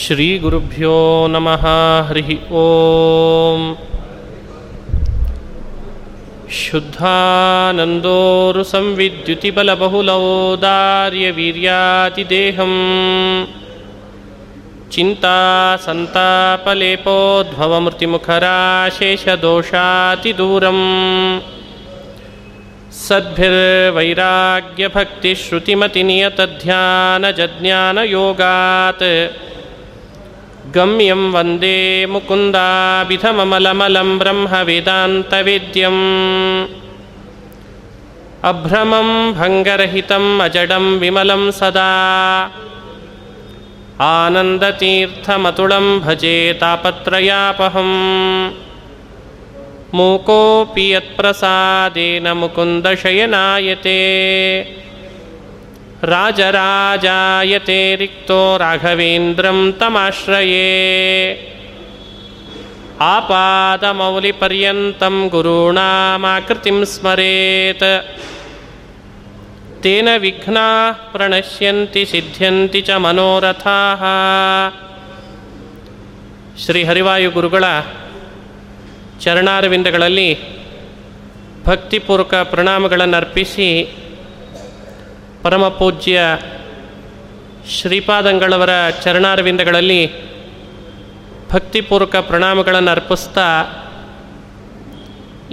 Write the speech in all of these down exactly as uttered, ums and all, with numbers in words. ಶ್ರೀ ಗುರುಭ್ಯೋ ನಮಃ ಹರಿ ಓಂ. ಶುದ್ಧಾನಂದೋರು ಸಂವಿದ್ಯುತಿಬಲಬಹುಲೋದಾರ್ಯವೀರ್ಯಾತಿದೇಹಂ ಚಿಂತಾಸಂತಾಪಲೇಪೋದ್ಭವಮೃತ್ಯುಮುಖರಾಶೇಷದೋಷಾತಿದೂರಂ ಸದ್ಭಿರ್ವೈರಾಗ್ಯಭಕ್ತಿಶ್ರುತಿಮತಿನಿಯತಧ್ಯಾನಜಜ್ಞಾನಯೋಗಾತ್ ಗಮ್ಯಂ ವಂದೇ ಮುಕುಂದಾಭಿಧಮಮಲಮಲಂ ಬ್ರಹ್ಮವೇದಾಂತವೇದ್ಯಂ ಅಭ್ರಮಂ ಭಂಗರಹಿತಂ ಅಜಡಂ ವಿಮಲಂ ಸದಾ ಆನಂದತೀರ್ಥಮತುಳಂ ಭಜೆ ತಾಪತ್ರಯಾಪಹಂ. ಮೂಕೋಪಿ ಯತ್ಪ್ರಸಾದೇನ ಮುಕುಂದಶಯನಾಯತೇ ರಾಜರಾಜಾಯತೆ ರಿಕ್ತೋ ರಾಘವೇಂದ್ರಂ ತಮಾಶ್ರಯೇ. ಆಪಾದಮೌಲಿಪರ್ಯಂತಂ ಗುರುಣಾಮಾಕೃತಿಂ ಸ್ಮರೇತ್ ತೇನ ವಿಘ್ನಾಃ ಪ್ರಣಶ್ಯಂತಿ ಸಿದ್ಧ್ಯಂತಿ ಚ ಮನೋರಥಾಃ. ಶ್ರೀ ಹರಿವಾಯು ಗುರುಗಳ ಚರಣಾರವಿಂದಗಳಲ್ಲಿ ಭಕ್ತಿಪೂರ್ವಕ ಪ್ರಣಾಮಗಳನ್ನು ಅರ್ಪಿಸಿ ಪರಮಪೂಜ್ಯ ಶ್ರೀಪಾದಂಗಳವರ ಚರಣಾರವಿಂದಗಳಲ್ಲಿ ಭಕ್ತಿಪೂರ್ವಕ ಪ್ರಣಾಮಗಳನ್ನು ಅರ್ಪಿಸ್ತಾ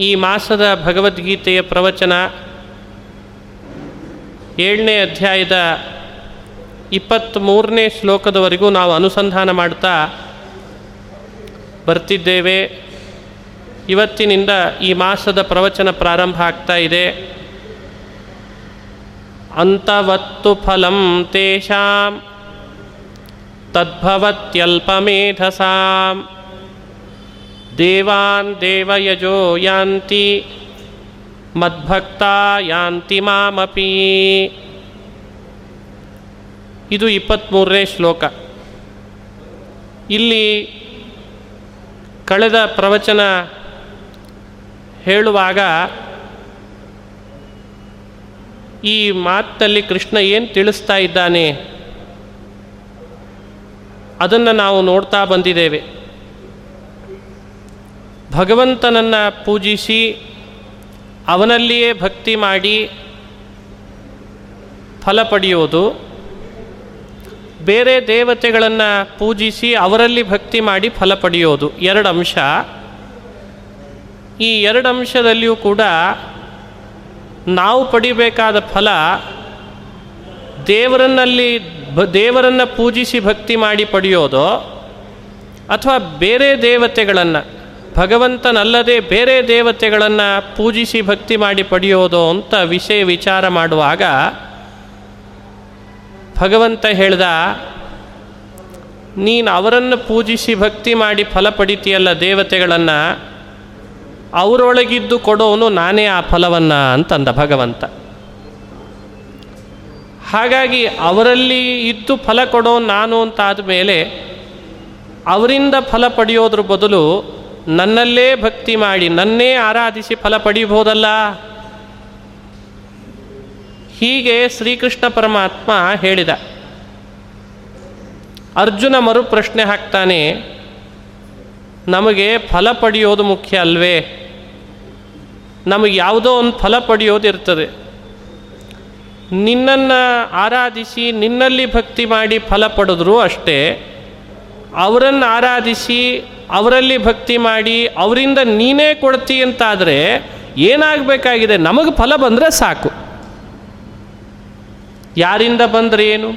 ಈ ಮಾಸದ ಭಗವದ್ಗೀತೆಯ ಪ್ರವಚನ ಏಳನೇ ಅಧ್ಯಾಯದ ಇಪ್ಪತ್ತ್ಮೂರನೇ ಶ್ಲೋಕದವರೆಗೂ ನಾವು ಅನುಸಂಧಾನ ಮಾಡ್ತಾ ಬರ್ತಿದ್ದೇವೆ. ಇವತ್ತಿನಿಂದ ಈ ಮಾಸದ ಪ್ರವಚನ ಪ್ರಾರಂಭ ಆಗ್ತಾ ಇದೆ. ಅಂತವತ್ತು ಫಲಂ ತೇಷಾಂ ತದ್ಭವತ್ಯಲ್ಪಮೇಧಸಾಂ ದೇವಾನ್ ದೇವಯಜೋ ಯಾಂತಿ ಮದ್ಭಕ್ತಾ ಯಾಂತಿ ಮಾಮಪಿ. ಇದು ಇಪ್ಪತ್ತ್ಮೂರನೇ ಶ್ಲೋಕ. ಇಲ್ಲಿ ಕಳೆದ ಪ್ರವಚನ ಹೇಳುವಾಗ ಈ ಮಾತಿನಲ್ಲಿ ಕೃಷ್ಣ ಏನು ತಿಳಿಸ್ತಾ ಇದ್ದಾನೆ ಅದನ್ನು ನಾವು ನೋಡ್ತಾ ಬಂದಿದ್ದೇವೆ. ಭಗವಂತನನ್ನು ಪೂಜಿಸಿ ಅವನಲ್ಲಿಯೇ ಭಕ್ತಿ ಮಾಡಿ ಫಲ ಪಡೆಯೋದು, ಬೇರೆ ದೇವತೆಗಳನ್ನು ಪೂಜಿಸಿ ಅವರಲ್ಲಿ ಭಕ್ತಿ ಮಾಡಿ ಫಲ ಪಡೆಯೋದು, ಎರಡು ಅಂಶ. ಈ ಎರಡು ಅಂಶದಲ್ಲಿಯೂ ಕೂಡ ನಾವು ಪಡಿಬೇಕಾದ ಫಲ ದೇವರನ್ನಲ್ಲಿ ದೇವರನ್ನು ಪೂಜಿಸಿ ಭಕ್ತಿ ಮಾಡಿ ಪಡೆಯೋದೋ ಅಥವಾ ಬೇರೆ ದೇವತೆಗಳನ್ನು, ಭಗವಂತನಲ್ಲದೆ ಬೇರೆ ದೇವತೆಗಳನ್ನು ಪೂಜಿಸಿ ಭಕ್ತಿ ಮಾಡಿ ಪಡೆಯೋದೋ ಅಂತ ವಿಷಯ ವಿಚಾರ ಮಾಡುವಾಗ ಭಗವಂತ ಹೇಳ್ದ, ನೀನು ಅವರನ್ನು ಪೂಜಿಸಿ ಭಕ್ತಿ ಮಾಡಿ ಫಲ ಪಡಿತೀಯಲ್ಲ ದೇವತೆಗಳನ್ನು, ಅವರೊಳಗಿದ್ದು ಕೊಡೋನು ನಾನೇ ಆ ಫಲವನ್ನು ಅಂತಂದ ಭಗವಂತ. ಹಾಗಾಗಿ ಅವರಲ್ಲಿ ಇದ್ದು ಫಲ ಕೊಡೋನು ನಾನು ಅಂತಾದ ಮೇಲೆ ಅವರಿಂದ ಫಲ ಪಡೆಯೋದ್ರ ಬದಲು ನನ್ನಲ್ಲೇ ಭಕ್ತಿ ಮಾಡಿ ನನ್ನೇ ಆರಾಧಿಸಿ ಫಲ ಪಡೆಯಬಹುದಲ್ಲ. ಹೀಗೆ ಶ್ರೀಕೃಷ್ಣ ಪರಮಾತ್ಮ ಹೇಳಿದ. ಅರ್ಜುನ ಮರು ಪ್ರಶ್ನೆ ಹಾಕ್ತಾನೆ, ನಮಗೆ ಫಲ ಪಡೆಯೋದು ಮುಖ್ಯ ಅಲ್ವೇ? ನಮಗೆ ಯಾವುದೋ ಒಂದು ಫಲ ಪಡೆಯೋದಿರ್ತದೆ. ನಿನ್ನನ್ನು ಆರಾಧಿಸಿ ನಿನ್ನಲ್ಲಿ ಭಕ್ತಿ ಮಾಡಿ ಫಲ ಪಡೆದ್ರೂ ಅಷ್ಟೇ, ಅವರನ್ನು ಆರಾಧಿಸಿ ಅವರಲ್ಲಿ ಭಕ್ತಿ ಮಾಡಿ ಅವರಿಂದ ನೀನೇ ಕೊಡ್ತೀ ಅಂತಾದರೆ ಏನಾಗಬೇಕಾಗಿದೆ? ನಮಗೆ ಫಲ ಬಂದರೆ ಸಾಕು, ಯಾರಿಂದ ಬಂದರೆ ಏನು?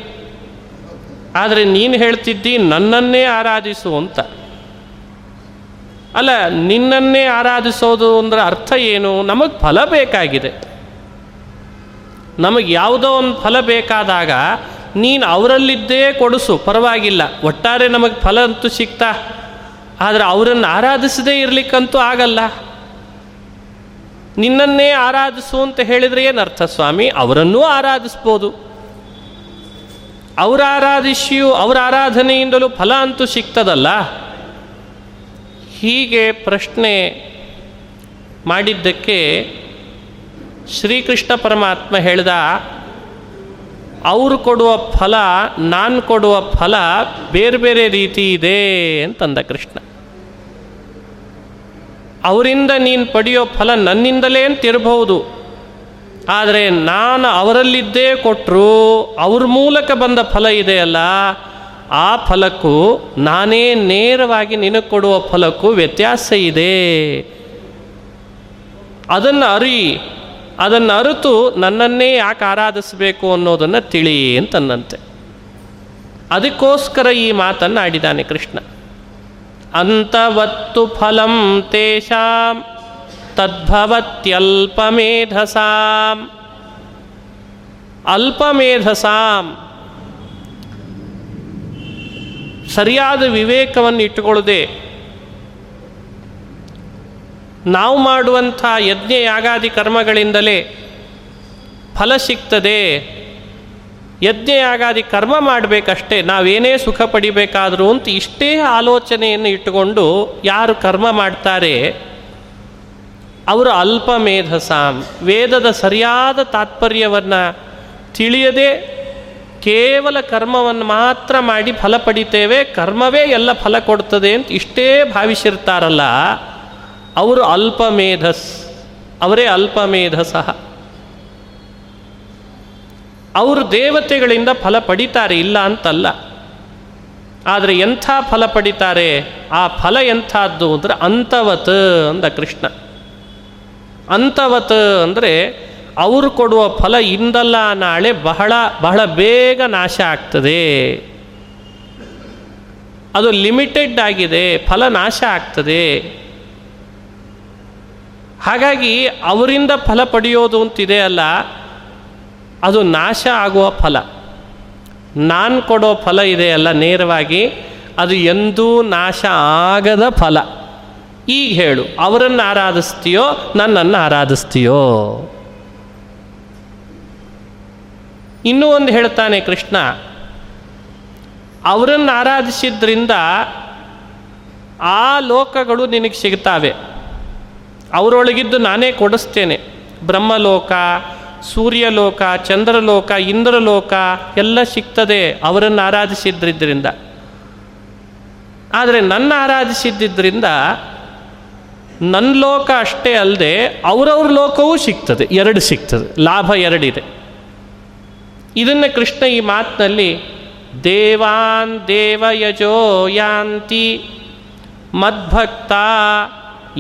ಆದರೆ ನೀನು ಹೇಳ್ತಿದ್ದಿ ನನ್ನನ್ನೇ ಆರಾಧಿಸು ಅಂತ. ಅಲ್ಲ, ನಿನ್ನನ್ನೇ ಆರಾಧಿಸೋದು ಅಂದರೆ ಅರ್ಥ ಏನು? ನಮಗೆ ಫಲ ಬೇಕಾಗಿದೆ. ನಮಗೆ ಯಾವುದೋ ಒಂದು ಫಲ ಬೇಕಾದಾಗ ನೀನು ಅವರಲ್ಲಿದ್ದೇ ಕೊಡಿಸು, ಪರವಾಗಿಲ್ಲ. ಒಟ್ಟಾರೆ ನಮಗೆ ಫಲ ಅಂತೂ ಸಿಗ್ತಾ, ಆದರೆ ಅವರನ್ನು ಆರಾಧಿಸದೇ ಇರಲಿಕ್ಕಂತೂ ಆಗಲ್ಲ. ನಿನ್ನನ್ನೇ ಆರಾಧಿಸು ಅಂತ ಹೇಳಿದರೆ ಏನರ್ಥ ಸ್ವಾಮಿ? ಅವರನ್ನೂ ಆರಾಧಿಸ್ಬೋದು, ಅವರ ಆರಾಧಿಸಿಯೂ ಅವರ ಆರಾಧನೆಯಿಂದಲೂ ಫಲ ಅಂತೂ ಸಿಗ್ತದಲ್ಲ. ಹೀಗೆ ಪ್ರಶ್ನೆ ಮಾಡಿದ್ದಕ್ಕೆ ಶ್ರೀಕೃಷ್ಣ ಪರಮಾತ್ಮ ಹೇಳ್ದ, ಅವರು ಕೊಡುವ ಫಲ, ನಾನು ಕೊಡುವ ಫಲ ಬೇರೆ ಬೇರೆ ರೀತಿ ಇದೆ ಅಂತಂದ ಕೃಷ್ಣ. ಅವರಿಂದ ನೀನು ಪಡೆಯೋ ಫಲ ನನ್ನಿಂದಲೇ ಅಂತಿರಬಹುದು, ಆದರೆ ನಾನು ಅವರಲ್ಲಿದ್ದೇ ಕೊಟ್ಟರು ಅವ್ರ ಮೂಲಕ ಬಂದ ಫಲ ಇದೆಯಲ್ಲ, ಆ ಫಲಕ್ಕೂ ನಾನೇ ನೇರವಾಗಿ ನಿನಗೆ ಕೊಡುವ ಫಲಕ್ಕೂ ವ್ಯತ್ಯಾಸ ಇದೆ. ಅದನ್ನು ಅರಿ, ಅದನ್ನು ಅರಿತು ನನ್ನನ್ನೇ ಯಾಕೆ ಆರಾಧಿಸಬೇಕು ಅನ್ನೋದನ್ನು ತಿಳಿ ಅಂತನ್ನಂತೆ. ಅದಕ್ಕೋಸ್ಕರ ಈ ಮಾತನ್ನು ಆಡಿದ್ದಾನೆ ಕೃಷ್ಣ. ಅಂತವತ್ತು ಫಲಂ ತೇಷಾಂ ತದ್ಭವತ್ಯಲ್ಪಮೇಧಸಾಂ ಅಲ್ಪಮೇಧಸಾಂ. ಸರಿಯಾದ ವಿವೇಕವನ್ನು ಇಟ್ಟುಕೊಳ್ಳದೆ ನಾವು ಮಾಡುವಂಥ ಯಜ್ಞ ಯಾಗಾದಿ ಕರ್ಮಗಳಿಂದಲೇ ಫಲ ಸಿಗ್ತದೆ. ಯಜ್ಞ ಯಾಗಾದಿ ಕರ್ಮ ಮಾಡಬೇಕಷ್ಟೇ, ನಾವೇನೇ ಸುಖ ಪಡಿಬೇಕಾದರೂ ಅಂತ ಇಷ್ಟೇ ಆಲೋಚನೆಯನ್ನು ಇಟ್ಟುಕೊಂಡು ಯಾರು ಕರ್ಮ ಮಾಡ್ತಾರೆ ಅವರು ಅಲ್ಪಮೇಧಸಾಂ, ವೇದದ ಸರಿಯಾದ ತಾತ್ಪರ್ಯವನ್ನು ತಿಳಿಯದೆ ಕೇವಲ ಕರ್ಮವನ್ನು ಮಾತ್ರ ಮಾಡಿ ಫಲ ಪಡಿತೇವೆ, ಕರ್ಮವೇ ಎಲ್ಲ ಫಲ ಕೊಡ್ತದೆ ಅಂತ ಇಷ್ಟೇ ಭಾವಿಸಿರ್ತಾರಲ್ಲ ಅವರು ಅಲ್ಪಮೇಧಸ್, ಅವರೇ ಅಲ್ಪಮೇಧಸಃ. ಅವರು ದೇವತೆಗಳಿಂದ ಫಲ ಪಡಿತಾರೆ, ಇಲ್ಲ ಅಂತಲ್ಲ, ಆದರೆ ಎಂಥ ಫಲ ಪಡಿತಾರೆ, ಆ ಫಲ ಎಂಥದ್ದು ಅಂದರೆ ಅಂತವತ್ ಅಂದ ಕೃಷ್ಣ. ಅಂತವತ್ ಅಂದರೆ ಅವರು ಕೊಡುವ ಫಲ ಇಂದಲ್ಲ ನಾಳೆ ಬಹಳ ಬಹಳ ಬೇಗ ನಾಶ ಆಗ್ತದೆ, ಅದು ಲಿಮಿಟೆಡ್ ಆಗಿದೆ, ಫಲ ನಾಶ ಆಗ್ತದೆ. ಹಾಗಾಗಿ ಅವರಿಂದ ಫಲ ಪಡೆಯೋದು ಅಂತಿದೆಯಲ್ಲ ಅದು ನಾಶ ಆಗುವ ಫಲ, ನಾನು ಕೊಡೋ ಫಲ ಇದೆಯಲ್ಲ ನೇರವಾಗಿ ಅದು ಎಂದೂ ನಾಶ ಆಗದ ಫಲ. ಈಗ ಹೇಳು, ಅವರನ್ನು ಆರಾಧಿಸ್ತೀಯೋ ನನ್ನನ್ನು ಆರಾಧಿಸ್ತೀಯೋ? ಇನ್ನೂ ಒಂದು ಹೇಳ್ತಾನೆ ಕೃಷ್ಣ, ಅವರನ್ನು ಆರಾಧಿಸಿದ್ರಿಂದ ಆ ಲೋಕಗಳು ನಿನಗೆ ಸಿಗ್ತಾವೆ, ಅವರೊಳಗಿದ್ದು ನಾನೇ ಕೊಡಿಸ್ತೇನೆ. ಬ್ರಹ್ಮಲೋಕ, ಸೂರ್ಯಲೋಕ, ಚಂದ್ರಲೋಕ, ಇಂದ್ರಲೋಕ ಎಲ್ಲ ಸಿಗ್ತದೆ ಅವರನ್ನು ಆರಾಧಿಸಿದ್ರಿಂದ. ಆದರೆ ನನ್ನ ಆರಾಧಿಸಿದ್ದರಿಂದ ನನ್ನ ಲೋಕ ಅಷ್ಟೇ ಅಲ್ಲದೆ ಅವರವ್ರ ಲೋಕವೂ ಸಿಗ್ತದೆ, ಎರಡು ಸಿಗ್ತದೆ, ಲಾಭ ಎರಡಿದೆ. ಇದನ್ನು ಕೃಷ್ಣ ಈ ಮಾತಿನಲ್ಲಿ ದೇವಾನ್ ದೇವಯಜೋ ಯಾಂತಿ ಮದ್ಭಕ್ತ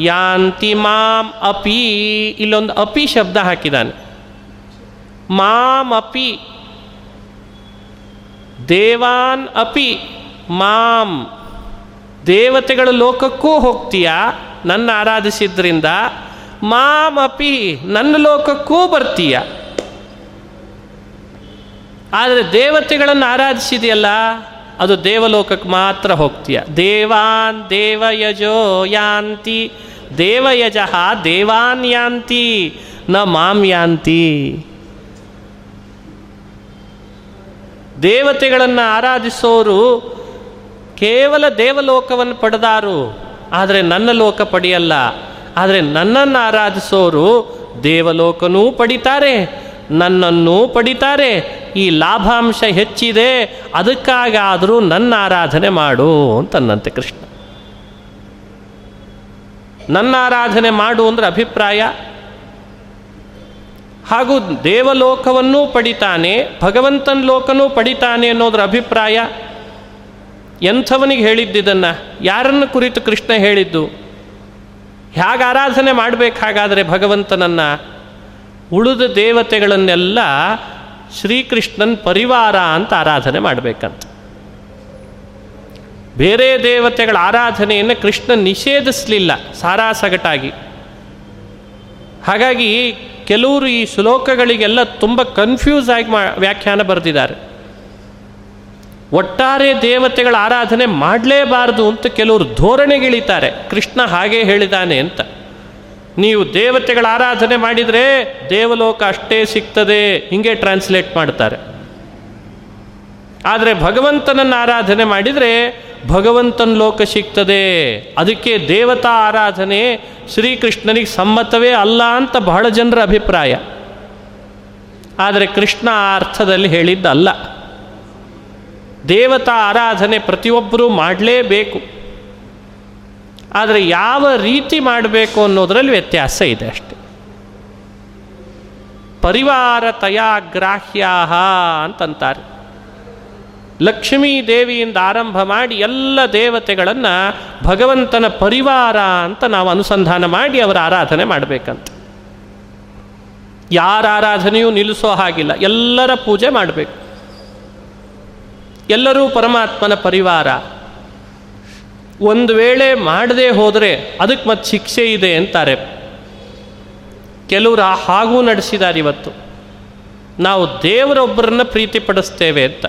ಯಾಂತಿ ಮಾಂ ಅಪಿ, ಇಲ್ಲೊಂದು ಅಪಿ ಶಬ್ದ ಹಾಕಿದ್ದಾನೆ. ಮಾಂ ಅಪಿ, ದೇವಾನ್ ಅಪಿ ಮಾಂ, ದೇವತೆಗಳ ಲೋಕಕ್ಕೂ ಹೋಗ್ತೀಯ ನನ್ನ ಆರಾಧಿಸಿದ್ರಿಂದ, ಮಾಂ ಅಪಿ ನನ್ನ ಲೋಕಕ್ಕೂ ಬರ್ತೀಯ. ಆದರೆ ದೇವತೆಗಳನ್ನು ಆರಾಧಿಸಿದೆಯಲ್ಲ ಅದು ದೇವಲೋಕಕ್ಕೆ ಮಾತ್ರ ಹೋಗ್ತೀಯ. ದೇವಾನ್ ದೇವಯಜೋ ಯಾಂತಿ, ದೇವಯಜಃ ದೇವಾನ್ ಯಾಂತಿ ನ ಮಾಂ ಯಾಂತಿ. ದೇವತೆಗಳನ್ನು ಆರಾಧಿಸೋರು ಕೇವಲ ದೇವಲೋಕವನ್ನು ಪಡೆದಾರು, ಆದರೆ ನನ್ನ ಲೋಕ ಪಡೆಯಲ್ಲ. ಆದರೆ ನನ್ನನ್ನು ಆರಾಧಿಸೋರು ದೇವಲೋಕನೂ ಪಡಿತಾರೆ, ನನ್ನನ್ನೂ ಪಡಿತಾರೆ. ಈ ಲಾಭಾಂಶ ಹೆಚ್ಚಿದೆ, ಅದಕ್ಕಾಗಾದರೂ ನನ್ನ ಆರಾಧನೆ ಮಾಡು ಅಂತನ್ನಂತೆ ಕೃಷ್ಣ. ನನ್ನ ಆರಾಧನೆ ಮಾಡು ಅಂದರೆ ಅಭಿಪ್ರಾಯ, ಹಾಗೂ ದೇವಲೋಕವನ್ನೂ ಪಡಿತಾನೆ ಭಗವಂತನ ಲೋಕನೂ ಪಡಿತಾನೆ ಅನ್ನೋದ್ರ ಅಭಿಪ್ರಾಯ. ಎಂಥವನಿಗೆ ಹೇಳಿದ್ದಿದನ್ನು, ಯಾರನ್ನು ಕುರಿತು ಕೃಷ್ಣ ಹೇಳಿದ್ದು? ಹೇಗೆ ಆರಾಧನೆ ಮಾಡಬೇಕಾಗಾದರೆ ಭಗವಂತನನ್ನು? ಉಳಿದ ದೇವತೆಗಳನ್ನೆಲ್ಲ ಶ್ರೀಕೃಷ್ಣನ ಪರಿವಾರ ಅಂತ ಆರಾಧನೆ ಮಾಡಬೇಕಂತ. ಬೇರೆ ದೇವತೆಗಳ ಆರಾಧನೆಯನ್ನು ಕೃಷ್ಣ ನಿಷೇಧಿಸಲಿಲ್ಲ ಸಾರಾಸಗಟಾಗಿ. ಹಾಗಾಗಿ ಕೆಲವರು ಈ ಶ್ಲೋಕಗಳಿಗೆಲ್ಲ ತುಂಬ ಕನ್ಫ್ಯೂಸ್ ಆಗಿ ಮಾ ವ್ಯಾಖ್ಯಾನ ಬರೆದಿದ್ದಾರೆ. ಒಟ್ಟಾರೆ ದೇವತೆಗಳ ಆರಾಧನೆ ಮಾಡಲೇಬಾರ್ದು ಅಂತ ಕೆಲವರು ಧೋರಣೆಗಿಳಿತಾರೆ, ಕೃಷ್ಣ ಹಾಗೆ ಹೇಳಿದ್ದಾನೆ ಅಂತ. ನೀವು ದೇವತೆಗಳ ಆರಾಧನೆ ಮಾಡಿದರೆ ದೇವಲೋಕ ಅಷ್ಟೇ ಸಿಗ್ತದೆ, ಹಿಂಗೆ ಟ್ರಾನ್ಸ್ಲೇಟ್ ಮಾಡ್ತಾರೆ. ಆದರೆ ಭಗವಂತನನ್ನು ಆರಾಧನೆ ಮಾಡಿದರೆ ಭಗವಂತನ ಲೋಕ ಸಿಗ್ತದೆ, ಅದಕ್ಕೆ ದೇವತಾ ಆರಾಧನೆ ಶ್ರೀಕೃಷ್ಣನಿಗೆ ಸಮ್ಮತವೇ ಅಲ್ಲ ಅಂತ ಬಹಳ ಜನರ ಅಭಿಪ್ರಾಯ. ಆದರೆ ಕೃಷ್ಣ ಆ ಅರ್ಥದಲ್ಲಿ ಹೇಳಿದ್ದಲ್ಲ. ದೇವತಾ ಆರಾಧನೆ ಪ್ರತಿಯೊಬ್ಬರೂ ಮಾಡಲೇಬೇಕು, ಆದರೆ ಯಾವ ರೀತಿ ಮಾಡಬೇಕು ಅನ್ನೋದರಲ್ಲಿ ವ್ಯತ್ಯಾಸ ಇದೆ ಅಷ್ಟೆ. ಪರಿವಾರತಯಾ ಗ್ರಾಹ್ಯಾ ಅಂತಂತಾರೆ. ಲಕ್ಷ್ಮೀ ದೇವಿಯಿಂದ ಆರಂಭ ಮಾಡಿ ಎಲ್ಲ ದೇವತೆಗಳನ್ನು ಭಗವಂತನ ಪರಿವಾರ ಅಂತ ನಾವು ಅನುಸಂಧಾನ ಮಾಡಿ ಅವರ ಆರಾಧನೆ ಮಾಡಬೇಕಂತೆ. ಯಾರ ಆರಾಧನೆಯೂ ನಿಲ್ಲಿಸೋ ಹಾಗಿಲ್ಲ, ಎಲ್ಲರ ಪೂಜೆ ಮಾಡಬೇಕು. ಎಲ್ಲರೂ ಪರಮಾತ್ಮನ ಪರಿವಾರ. ಒಂದು ವೇಳೆ ಮಾಡದೇ ಹೋದರೆ ಅದಕ್ಕೆ ಮತ್ತೆ ಶಿಕ್ಷೆ ಇದೆ ಅಂತಾರೆ ಕೆಲವರು. ಆ ಹಾಗೂ ನಡೆಸಿದ್ದಾರೆ. ಇವತ್ತು ನಾವು ದೇವರೊಬ್ಬರನ್ನ ಪ್ರೀತಿಪಡಿಸ್ತೇವೆ ಅಂತ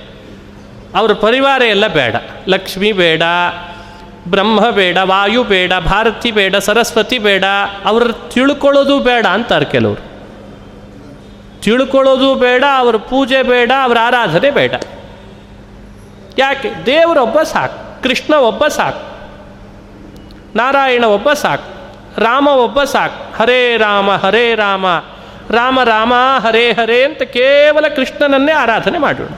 ಅವ್ರ ಪರಿವಾರ ಎಲ್ಲ ಬೇಡ. ಲಕ್ಷ್ಮಿ ಬೇಡ, ಬ್ರಹ್ಮ ಬೇಡ, ವಾಯು ಬೇಡ, ಭಾರತಿ ಬೇಡ, ಸರಸ್ವತಿ ಬೇಡ, ಅವ್ರ ತಿಳ್ಕೊಳ್ಳೋದು ಬೇಡ ಅಂತಾರೆ ಕೆಲವರು. ತಿಳ್ಕೊಳ್ಳೋದು ಬೇಡ, ಅವ್ರ ಪೂಜೆ ಬೇಡ, ಅವ್ರ ಆರಾಧನೆ ಬೇಡ. ಯಾಕೆ? ದೇವರೊಬ್ಬ ಸಾಕು, ಕೃಷ್ಣ ಒಬ್ಬ ಸಾಕು, ನಾರಾಯಣ ಒಬ್ಬ ಸಾಕು, ರಾಮ ಒಬ್ಬ ಸಾಕು. ಹರೇ ರಾಮ ಹರೇ ರಾಮ ರಾಮ ರಾಮ ಹರೇ ಹರೇ ಅಂತ ಕೇವಲ ಕೃಷ್ಣನನ್ನೇ ಆರಾಧನೆ ಮಾಡೋಣ.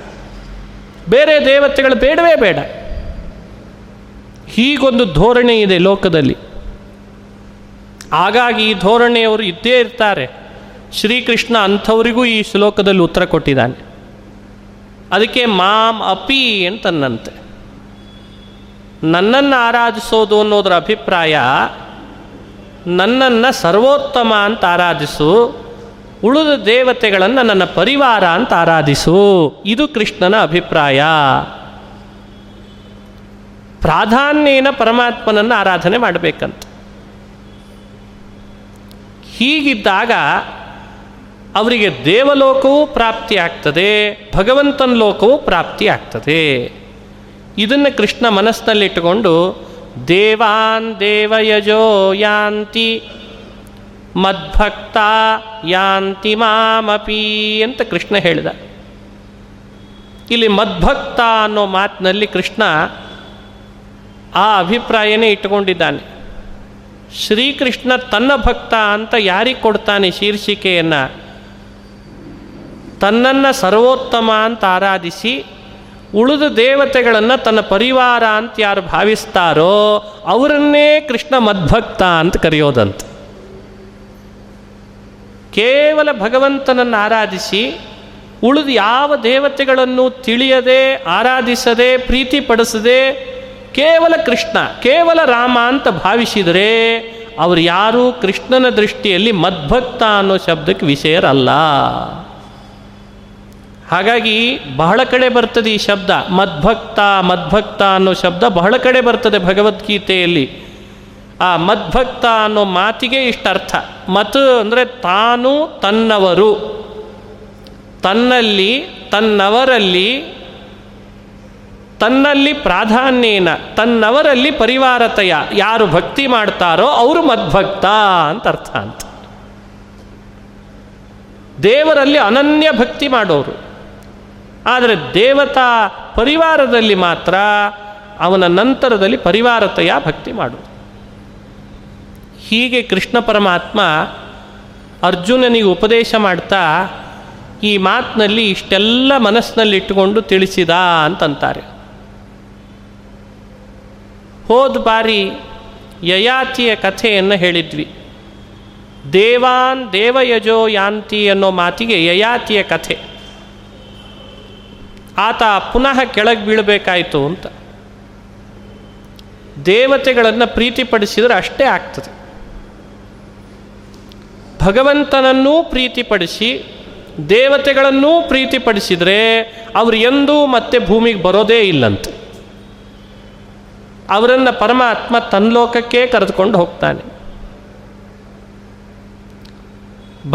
ಬೇರೆ ದೇವತೆಗಳು ಬೇಡವೇ ಬೇಡ. ಹೀಗೊಂದು ಧೋರಣೆ ಇದೆ ಲೋಕದಲ್ಲಿ. ಹಾಗಾಗಿ ಈ ಧೋರಣೆಯವರು ಇದ್ದೇ ಇರ್ತಾರೆ. ಶ್ರೀಕೃಷ್ಣ ಅಂಥವರಿಗೂ ಈ ಶ್ಲೋಕದಲ್ಲಿ ಉತ್ತರ ಕೊಟ್ಟಿದ್ದಾನೆ. ಅದಕ್ಕೆ ಮಾಂ ಅಪಿ ಅಂತನ್ನಂತೆ. ನನ್ನನ್ನು ಆರಾಧಿಸೋದು ಅನ್ನೋದರ ಅಭಿಪ್ರಾಯ ನನ್ನನ್ನು ಸರ್ವೋತ್ತಮ ಅಂತ ಆರಾಧಿಸು, ಉಳಿದ ದೇವತೆಗಳನ್ನು ನನ್ನ ಪರಿವಾರ ಅಂತ ಆರಾಧಿಸು. ಇದು ಕೃಷ್ಣನ ಅಭಿಪ್ರಾಯ. ಪ್ರಾಧಾನ್ಯನ ಪರಮಾತ್ಮನನ್ನು ಆರಾಧನೆ ಮಾಡಬೇಕಂತ. ಹೀಗಿದ್ದಾಗ ಅವರಿಗೆ ದೇವಲೋಕವೂ ಪ್ರಾಪ್ತಿಯಾಗ್ತದೆ, ಭಗವಂತನ ಲೋಕವೂ ಪ್ರಾಪ್ತಿಯಾಗ್ತದೆ. ಇದನ್ನು ಕೃಷ್ಣ ಮನಸ್ಸಿನಲ್ಲಿಟ್ಟುಕೊಂಡು ದೇವಾನ್ ದೇವಯಜೋ ಯಾಂತಿ ಮದ್ಭಕ್ತ ಯಾಂತಿ ಮಾಮಪಿ ಅಂತ ಕೃಷ್ಣ ಹೇಳಿದ. ಇಲ್ಲಿ ಮದ್ಭಕ್ತ ಅನ್ನೋ ಮಾತಿನಲ್ಲಿ ಕೃಷ್ಣ ಆ ಅಭಿಪ್ರಾಯನೇ ಇಟ್ಟುಕೊಂಡಿದ್ದಾನೆ. ಶ್ರೀಕೃಷ್ಣ ತನ್ನ ಭಕ್ತ ಅಂತ ಯಾರಿಗೆ ಕೊಡ್ತಾನೆ ಶೀರ್ಷಿಕೆಯನ್ನು? ತನ್ನನ್ನು ಸರ್ವೋತ್ತಮ ಅಂತ ಆರಾಧಿಸಿ ಉಳಿದ ದೇವತೆಗಳನ್ನು ತನ್ನ ಪರಿವಾರ ಅಂತ ಯಾರು ಭಾವಿಸ್ತಾರೋ ಅವರನ್ನೇ ಕೃಷ್ಣ ಮದ್ಭಕ್ತ ಅಂತ ಕರೆಯೋದಂತೆ. ಕೇವಲ ಭಗವಂತನನ್ನು ಆರಾಧಿಸಿ ಉಳಿದು ಯಾವ ದೇವತೆಗಳನ್ನು ತಿಳಿಯದೆ, ಆರಾಧಿಸದೆ, ಪ್ರೀತಿ ಪಡಿಸದೆ ಕೇವಲ ಕೃಷ್ಣ, ಕೇವಲ ರಾಮ ಅಂತ ಭಾವಿಸಿದರೆ ಅವರು ಯಾರೂ ಕೃಷ್ಣನ ದೃಷ್ಟಿಯಲ್ಲಿ ಮದ್ಭಕ್ತ ಅನ್ನೋ ಶಬ್ದಕ್ಕೆ ವಿಷಯರಲ್ಲ. ಹಾಗಾಗಿ ಬಹಳ ಕಡೆ ಬರ್ತದೆ ಈ ಶಬ್ದ ಮದ್ಭಕ್ತ. ಮದ್ಭಕ್ತ ಅನ್ನೋ ಶಬ್ದ ಬಹಳ ಕಡೆ ಬರ್ತದೆ ಭಗವದ್ಗೀತೆಯಲ್ಲಿ. ಆ ಮದ್ಭಕ್ತ ಅನ್ನೋ ಮಾತಿಗೆ ಇಷ್ಟರ್ಥ. ಮತ್ ಅಂದರೆ ತಾನು ತನ್ನವರು, ತನ್ನಲ್ಲಿ ತನ್ನವರಲ್ಲಿ, ತನ್ನಲ್ಲಿ ಪ್ರಾಧಾನ್ಯನ ತನ್ನವರಲ್ಲಿ ಪರಿವಾರತೆಯ. ಯಾರು ಭಕ್ತಿ ಮಾಡ್ತಾರೋ ಅವರು ಮದ್ಭಕ್ತ ಅಂತ ಅರ್ಥ. ಅಂತ ದೇವರಲ್ಲಿ ಅನನ್ಯ ಭಕ್ತಿ ಮಾಡೋರು. ಆದರೆ ದೇವತಾ ಪರಿವಾರದಲ್ಲಿ ಮಾತ್ರ ಅವನ ನಂತರದಲ್ಲಿ ಪರಿವಾರತೆಯ ಭಕ್ತಿ ಮಾಡೋರು. ಹೀಗೆ ಕೃಷ್ಣ ಪರಮಾತ್ಮ ಅರ್ಜುನನಿಗೆ ಉಪದೇಶ ಮಾಡ್ತಾ ಈ ಮಾತಿನಲ್ಲಿ ಇಷ್ಟೆಲ್ಲ ಮನಸ್ಸಿನಲ್ಲಿಟ್ಟುಕೊಂಡು ತಿಳಿಸಿದ ಅಂತಂತಾರೆ. ಹೋದ ಬಾರಿ ಯಯಾತಿಯ ಕಥೆಯನ್ನು ಹೇಳಿದ್ವಿ. ದೇವಾನ್ ದೇವಯಜೋ ಯಾಂತಿ ಅನ್ನೋ ಮಾತಿಗೆ ಯಯಾತಿಯ ಕಥೆ. ಆತ ಪುನಃ ಕೆಳಗೆ ಬೀಳಬೇಕಾಯಿತು ಅಂತ. ದೇವತೆಗಳನ್ನು ಪ್ರೀತಿಪಡಿಸಿದರೆ ಅಷ್ಟೇ ಆಗ್ತದೆ. ಭಗವಂತನನ್ನೂ ಪ್ರೀತಿಪಡಿಸಿ ದೇವತೆಗಳನ್ನೂ ಪ್ರೀತಿಪಡಿಸಿದರೆ ಅವರು ಎಂದೂ ಮತ್ತೆ ಭೂಮಿಗೆ ಬರೋದೇ ಇಲ್ಲಂತೆ. ಅವರನ್ನು ಪರಮಾತ್ಮ ತನ್ನ ಲೋಕಕ್ಕೆ ಕರೆದುಕೊಂಡು ಹೋಗ್ತಾನೆ.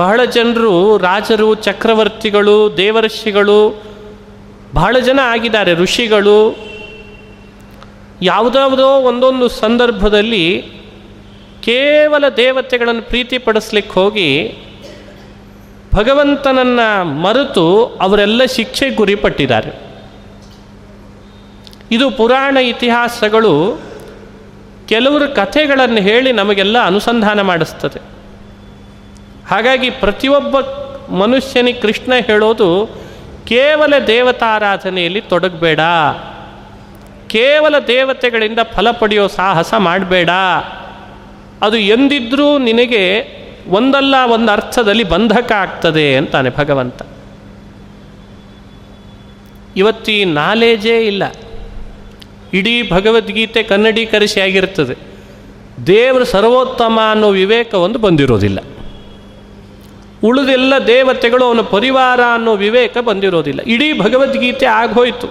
ಬಹಳ ಜನರು, ರಾಜರು, ಚಕ್ರವರ್ತಿಗಳು, ದೇವಋಷಿಗಳು, ಬಹಳ ಜನ ಆಗಿದ್ದಾರೆ, ಋಷಿಗಳು. ಯಾವುದಾವುದೋ ಒಂದೊಂದು ಸಂದರ್ಭದಲ್ಲಿ ಕೇವಲ ದೇವತೆಗಳನ್ನು ಪ್ರೀತಿಪಡಿಸ್ಲಿಕ್ಕೆ ಹೋಗಿ ಭಗವಂತನನ್ನು ಮರೆತು ಅವರೆಲ್ಲ ಶಿಕ್ಷೆ ಗುರಿಪಟ್ಟಿದ್ದಾರೆ. ಇದು ಪುರಾಣ ಇತಿಹಾಸಗಳು ಕೆಲವರು ಕಥೆಗಳನ್ನು ಹೇಳಿ ನಮಗೆಲ್ಲ ಅನುಸಂಧಾನ ಮಾಡಿಸ್ತದೆ. ಹಾಗಾಗಿ ಪ್ರತಿಯೊಬ್ಬ ಮನುಷ್ಯನಿಗೆ ಕೃಷ್ಣ ಹೇಳೋದು ಕೇವಲ ದೇವತಾರಾಧನೆಯಲ್ಲಿ ತೊಡಗಬೇಡ, ಕೇವಲ ದೇವತೆಗಳಿಂದ ಫಲ ಪಡೆಯೋ ಸಾಹಸ ಮಾಡಬೇಡ. ಅದು ಎಂದಿದ್ರೂ ನಿನಗೆ ಒಂದಲ್ಲ ಒಂದು ಅರ್ಥದಲ್ಲಿ ಬಂಧಕ ಆಗ್ತದೆ ಅಂತಾನೆ ಭಗವಂತ. ಇವತ್ತು ಈ ನಾಲೇಜೇ ಇಲ್ಲ, ಇಡೀ ಭಗವದ್ಗೀತೆ ಕನ್ನಡೀಕರಿಸಿ ಆಗಿರ್ತದೆ. ದೇವರು ಸರ್ವೋತ್ತಮ ಅನ್ನೋ ವಿವೇಕವೊಂದು ಬಂದಿರೋದಿಲ್ಲ, ಉಳಿದೆಲ್ಲ ದೇವತೆಗಳು ಅವನ ಪರಿವಾರ ಅನ್ನೋ ವಿವೇಕ ಬಂದಿರೋದಿಲ್ಲ. ಇಡೀ ಭಗವದ್ಗೀತೆ ಆಗೋಯ್ತು,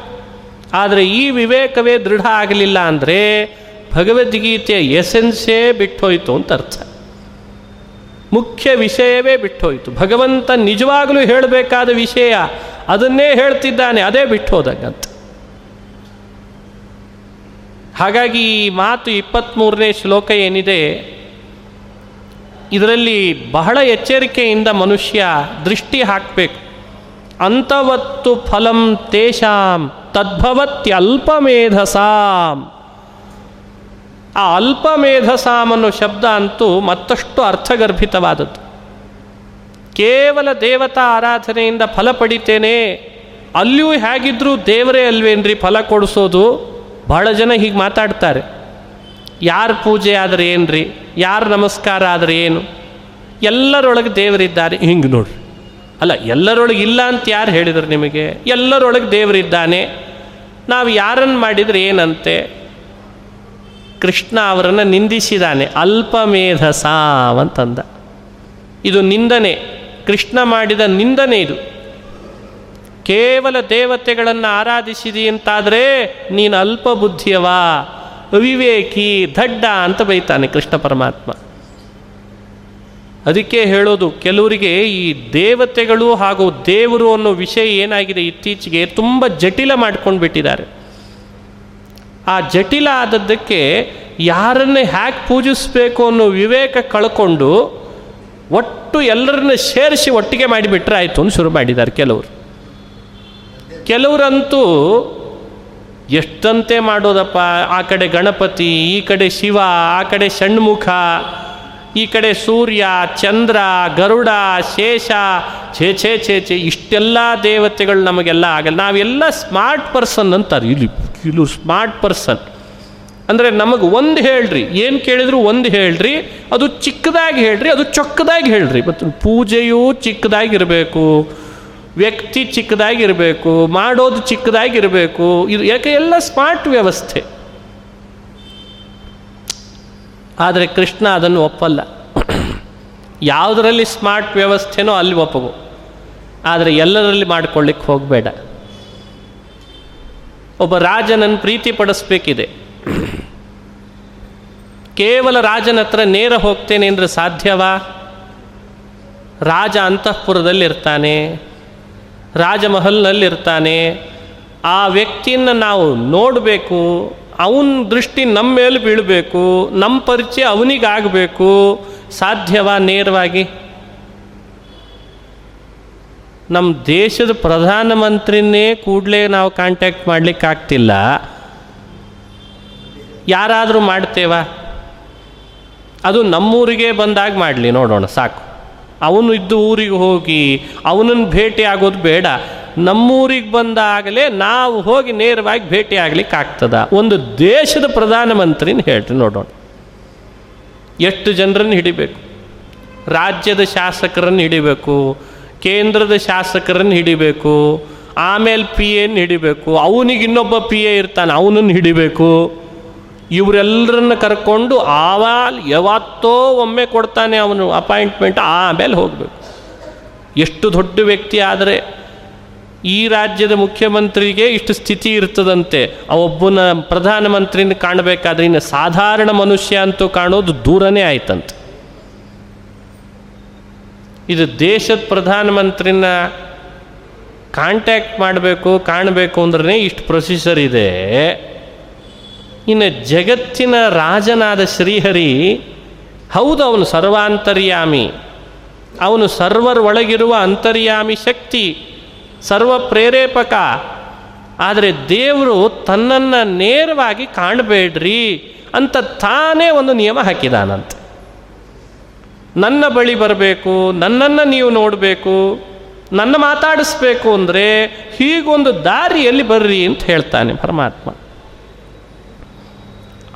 ಆದರೆ ಈ ವಿವೇಕವೇ ದೃಢ ಆಗಲಿಲ್ಲ ಅಂದರೆ ಭಗವದ್ಗೀತೆಯ ಎಸೆನ್ಸೇ ಬಿಟ್ಟೋಯ್ತು ಅಂತ ಅರ್ಥ, ಮುಖ್ಯ ವಿಷಯವೇ ಬಿಟ್ಟೋಯ್ತು. ಭಗವಂತ ನಿಜವಾಗಲೂ ಹೇಳಬೇಕಾದ ವಿಷಯ ಅದನ್ನೇ ಹೇಳ್ತಿದ್ದಾನೆ, ಅದೇ ಬಿಟ್ಟೋದಂಗಂತ. ಹಾಗಾಗಿ ಈ ಮಾತು ಇಪ್ಪತ್ತ್ಮೂರನೇ ಶ್ಲೋಕ ಏನಿದೆ ಇದರಲ್ಲಿ ಬಹಳ ಎಚ್ಚರಿಕೆಯಿಂದ ಮನುಷ್ಯ ದೃಷ್ಟಿ ಹಾಕಬೇಕು. ಅಂತವತ್ತು ಫಲಂ ತೇಷಾಂ ತದ್ಭವತ್ಯಲ್ಪಮೇಧಸಾಂ. ಆ ಅಲ್ಪಮೇಧಸಾಮ್ ಅನ್ನೋ ಶಬ್ದ ಅಂತೂ ಮತ್ತಷ್ಟು ಅರ್ಥಗರ್ಭಿತವಾದದ್ದು. ಕೇವಲ ದೇವತಾ ಆರಾಧನೆಯಿಂದ ಫಲ ಪಡಿತೇನೆ, ಅಲ್ಲಿಯೂ ಹೇಗಿದ್ರೂ ದೇವರೇ ಅಲ್ವೇನ್ರಿ ಫಲ ಕೊಡಿಸೋದು. ಬಹಳ ಜನ ಹೀಗೆ ಮಾತಾಡ್ತಾರೆ, ಯಾರ ಪೂಜೆ ಆದರೆ ಏನ್ರಿ, ಯಾರ ನಮಸ್ಕಾರ ಆದರೆ ಏನು, ಎಲ್ಲರೊಳಗೆ ದೇವರಿದ್ದಾರೆ ಹಿಂಗೆ ನೋಡ್ರಿ. ಅಲ್ಲ, ಎಲ್ಲರೊಳಗೆ ಇಲ್ಲ ಅಂತ ಯಾರು ಹೇಳಿದರು ನಿಮಗೆ? ಎಲ್ಲರೊಳಗೆ ದೇವರಿದ್ದಾನೆ, ನಾವು ಯಾರನ್ನು ಮಾಡಿದರೆ ಏನಂತೆ? ಕೃಷ್ಣ ಅವರನ್ನು ನಿಂದಿಸಿದ್ದಾನೆ, ಅಲ್ಪಮೇಧಸಾಮ್ ಅಂತಂದ. ಇದು ನಿಂದನೆ, ಕೃಷ್ಣ ಮಾಡಿದ ನಿಂದನೆ ಇದು. ಕೇವಲ ದೇವತೆಗಳನ್ನು ಆರಾಧಿಸಿದಿ ಅಂತಾದರೆ ನೀನು ಅಲ್ಪ ಬುದ್ಧಿಯವಾ, ಅವಿವೇಕಿ, ದಡ್ಡ ಅಂತ ಬೈತಾನೆ ಕೃಷ್ಣ ಪರಮಾತ್ಮ. ಅದಕ್ಕೆ ಹೇಳೋದು, ಕೆಲವರಿಗೆ ಈ ದೇವತೆಗಳು ಹಾಗೂ ದೇವರು ಅನ್ನೋ ವಿಷಯ ಏನಾಗಿದೆ ಇತ್ತೀಚೆಗೆ ತುಂಬ ಜಟಿಲ ಮಾಡ್ಕೊಂಡು ಬಿಟ್ಟಿದ್ದಾರೆ. ಆ ಜಟಿಲ ಆದದ್ದಕ್ಕೆ ಯಾರನ್ನೇ ಹ್ಯಾಕ್ ಪೂಜಿಸಬೇಕು ಅನ್ನೋ ವಿವೇಕ ಕಳ್ಕೊಂಡು ಒಟ್ಟು ಎಲ್ಲರನ್ನ ಸೇರಿಸಿ ಒಟ್ಟಿಗೆ ಮಾಡಿಬಿಟ್ರೆ ಆಯಿತು ಅಂತ ಶುರು ಮಾಡಿದ್ದಾರೆ ಕೆಲವರು. ಕೆಲವರಂತೂ ಎಷ್ಟಂತೆ ಮಾಡೋದಪ್ಪ, ಆ ಕಡೆ ಗಣಪತಿ, ಈ ಕಡೆ ಶಿವ, ಆ ಕಡೆ ಷಣ್ಮುಖ, ಈ ಕಡೆ ಸೂರ್ಯ, ಚಂದ್ರ, ಗರುಡ, ಶೇಷ, ಛೇ ಛೇ ಛೇ ಛೇ, ಇಷ್ಟೆಲ್ಲ ದೇವತೆಗಳು ನಮಗೆಲ್ಲ ಆಗಲ್ಲ, ನಾವೆಲ್ಲ ಸ್ಮಾರ್ಟ್ ಪರ್ಸನ್ ಅಂತಾರೆ ಇಲ್ಲಿ ಕೆಲವು. ಸ್ಮಾರ್ಟ್ ಪರ್ಸನ್ ಅಂದರೆ ನಮಗೆ ಒಂದು ಹೇಳ್ರಿ, ಏನು ಕೇಳಿದ್ರು ಒಂದು ಹೇಳ್ರಿ, ಅದು ಚಿಕ್ಕದಾಗಿ ಹೇಳ್ರಿ, ಅದು ಚೊಕ್ಕದಾಗಿ ಹೇಳ್ರಿ. ಮತ್ತು ಪೂಜೆಯೂ ಚಿಕ್ಕದಾಗಿರಬೇಕು, ವ್ಯಕ್ತಿ ಚಿಕ್ಕದಾಗಿರಬೇಕು, ಮಾಡೋದು ಚಿಕ್ಕದಾಗಿರಬೇಕು. ಇದು ಯಾಕೆ ಎಲ್ಲ ಸ್ಮಾರ್ಟ್ ವ್ಯವಸ್ಥೆ. ಆದರೆ ಕೃಷ್ಣ ಅದನ್ನು ಒಪ್ಪಲ್ಲ. ಯಾವುದರಲ್ಲಿ ಸ್ಮಾರ್ಟ್ ವ್ಯವಸ್ಥೆನೋ ಅಲ್ಲಿ ಒಪ್ಪವು, ಆದರೆ ಎಲ್ಲರಲ್ಲಿ ಮಾಡ್ಕೊಳ್ಳಿಕ್ಕೆ ಹೋಗಬೇಡ. ಒಬ್ಬ ರಾಜನನ್ನು ಪ್ರೀತಿ ಪಡಿಸ್ಬೇಕಿದೆ, ಕೇವಲ ರಾಜನ ಹತ್ರ ನೇರ ಹೋಗ್ತೇನೆ ಅಂದರೆ ಸಾಧ್ಯವಾ? ರಾಜ ಅಂತಃಪುರದಲ್ಲಿರ್ತಾನೆ, ರಾಜಮಹಲ್ನಲ್ಲಿರ್ತಾನೆ. ಆ ವ್ಯಕ್ತಿಯನ್ನು ನಾವು ನೋಡಬೇಕು, ಅವನ ದೃಷ್ಟಿ ನಮ್ಮ ಮೇಲೆ ಬೀಳಬೇಕು, ನಮ್ಮ ಪರಿಚಯ ಅವನಿಗಾಗಬೇಕು. ಸಾಧ್ಯವಾ ನೇರವಾಗಿ? ನಮ್ಮ ದೇಶದ ಪ್ರಧಾನಮಂತ್ರಿನೇ ಕೂಡಲೇ ನಾವು ಕಾಂಟ್ಯಾಕ್ಟ್ ಮಾಡಲಿಕ್ಕಾಗ್ತಿಲ್ಲ, ಯಾರಾದರೂ ಮಾಡ್ತೇವಾ? ಅದು ನಮ್ಮೂರಿಗೆ ಬಂದಾಗ ಮಾಡಲಿ ನೋಡೋಣ, ಸಾಕು. ಅವನು ಇದ್ದು ಊರಿಗೆ ಹೋಗಿ ಅವನನ್ನು ಭೇಟಿ ಆಗೋದು ಬೇಡ. ನಮ್ಮೂರಿಗೆ ಬಂದಾಗಲೇ ನಾವು ಹೋಗಿ ನೇರವಾಗಿ ಭೇಟಿ ಆಗ್ಲಿಕ್ಕೆ ಆಗ್ತದ? ಒಂದು ದೇಶದ ಪ್ರಧಾನಮಂತ್ರಿನ ಹೇಳ್ರಿ ನೋಡೋಣ. ಎಷ್ಟು ಜನರನ್ನು ಹಿಡಿಬೇಕು? ರಾಜ್ಯದ ಶಾಸಕರನ್ನು ಹಿಡಿಬೇಕು, ಕೇಂದ್ರದ ಶಾಸಕರನ್ನು ಹಿಡಿಬೇಕು, ಆಮೇಲೆ ಪಿ ಎನ್ ಹಿಡಿಬೇಕು, ಅವನಿಗೆ ಇನ್ನೊಬ್ಬ ಪಿ ಎ ಇರ್ತಾನೆ ಅವನನ್ನು ಹಿಡಿಬೇಕು. ಇವರೆಲ್ಲರನ್ನ ಕರ್ಕೊಂಡು ಆವಾಲ್ ಯಾವತ್ತೋ ಒಮ್ಮೆ ಕೊಡ್ತಾನೆ ಅವನು ಅಪಾಯಿಂಟ್ಮೆಂಟ್, ಆಮೇಲೆ ಹೋಗಬೇಕು. ಎಷ್ಟು ದೊಡ್ಡ ವ್ಯಕ್ತಿ ಆದರೆ ಈ ರಾಜ್ಯದ ಮುಖ್ಯಮಂತ್ರಿಗೆ ಇಷ್ಟು ಸ್ಥಿತಿ ಇರ್ತದಂತೆ. ಅವೊಬ್ಬನ ಪ್ರಧಾನಮಂತ್ರಿನ ಕಾಣಬೇಕಾದ್ರೆ ಇನ್ನು ಸಾಧಾರಣ ಮನುಷ್ಯ ಅಂತೂ ಕಾಣೋದು ದೂರನೇ ಆಯ್ತಂತೆ. ಇದು ದೇಶದ ಪ್ರಧಾನಮಂತ್ರಿನ ಕಾಂಟ್ಯಾಕ್ಟ್ ಮಾಡಬೇಕು, ಕಾಣಬೇಕು ಅಂದ್ರೆ ಇಷ್ಟು ಪ್ರೊಸೀಜರ್ ಇದೆ. ಇನ್ನು ಜಗತ್ತಿನ ರಾಜನಾದ ಶ್ರೀಹರಿ, ಹೌದು ಅವನು ಸರ್ವಾಂತರ್ಯಾಮಿ, ಅವನು ಸರ್ವರ ಒಳಗಿರುವ ಅಂತರ್ಯಾಮಿ ಶಕ್ತಿ, ಸರ್ವ ಪ್ರೇರೇಪಕ. ಆದರೆ ದೇವರು ತನ್ನನ್ನು ನೇರವಾಗಿ ಕಾಣಬೇಡ್ರಿ ಅಂತ ತಾನೇ ಒಂದು ನಿಯಮ ಹಾಕಿದಾನಂತೆ. ನನ್ನ ಬಳಿ ಬರಬೇಕು, ನನ್ನನ್ನು ನೀವು ನೋಡಬೇಕು, ನನ್ನ ಮಾತಾಡಿಸ್ಬೇಕು ಅಂದರೆ ಹೀಗೊಂದು ದಾರಿಯಲ್ಲಿ ಬರ್ರಿ ಅಂತ ಹೇಳ್ತಾನೆ ಪರಮಾತ್ಮ.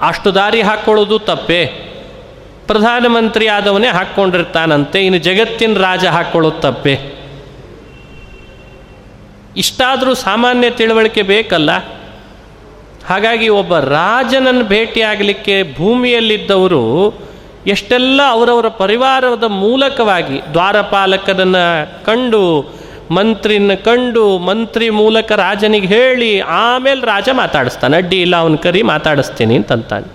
ಅಷ್ಟು ದಾರಿ ಹಾಕ್ಕೊಳ್ಳೋದು ತಪ್ಪೇ? ಪ್ರಧಾನಮಂತ್ರಿ ಆದವನೇ ಹಾಕ್ಕೊಂಡಿರ್ತಾನಂತೆ, ಇನ್ನು ಜಗತ್ತಿನ ರಾಜ ಹಾಕ್ಕೊಳ್ಳೋದು ತಪ್ಪೇ? ಇಷ್ಟಾದರೂ ಸಾಮಾನ್ಯ ತಿಳುವಳಿಕೆ ಬೇಕಲ್ಲ. ಹಾಗಾಗಿ ಒಬ್ಬ ರಾಜನನ್ನು ಭೇಟಿಯಾಗಲಿಕ್ಕೆ ಭೂಮಿಯಲ್ಲಿದ್ದವರು ಎಷ್ಟೆಲ್ಲ ಅವರವರ ಪರಿವಾರದ ಮೂಲಕವಾಗಿ ದ್ವಾರಪಾಲಕರನ್ನು ಕಂಡು, ಮಂತ್ರಿನ ಕಂಡು, ಮಂತ್ರಿ ಮೂಲಕ ರಾಜನಿಗೆ ಹೇಳಿ ಆಮೇಲೆ ರಾಜ ಮಾತಾಡಿಸ್ತಾನೆ. ಅಡ್ಡಿ ಇಲ್ಲ, ಅವನ ಕರಿ ಮಾತಾಡಿಸ್ತೀನಿ ಅಂತಂತಾನೆ.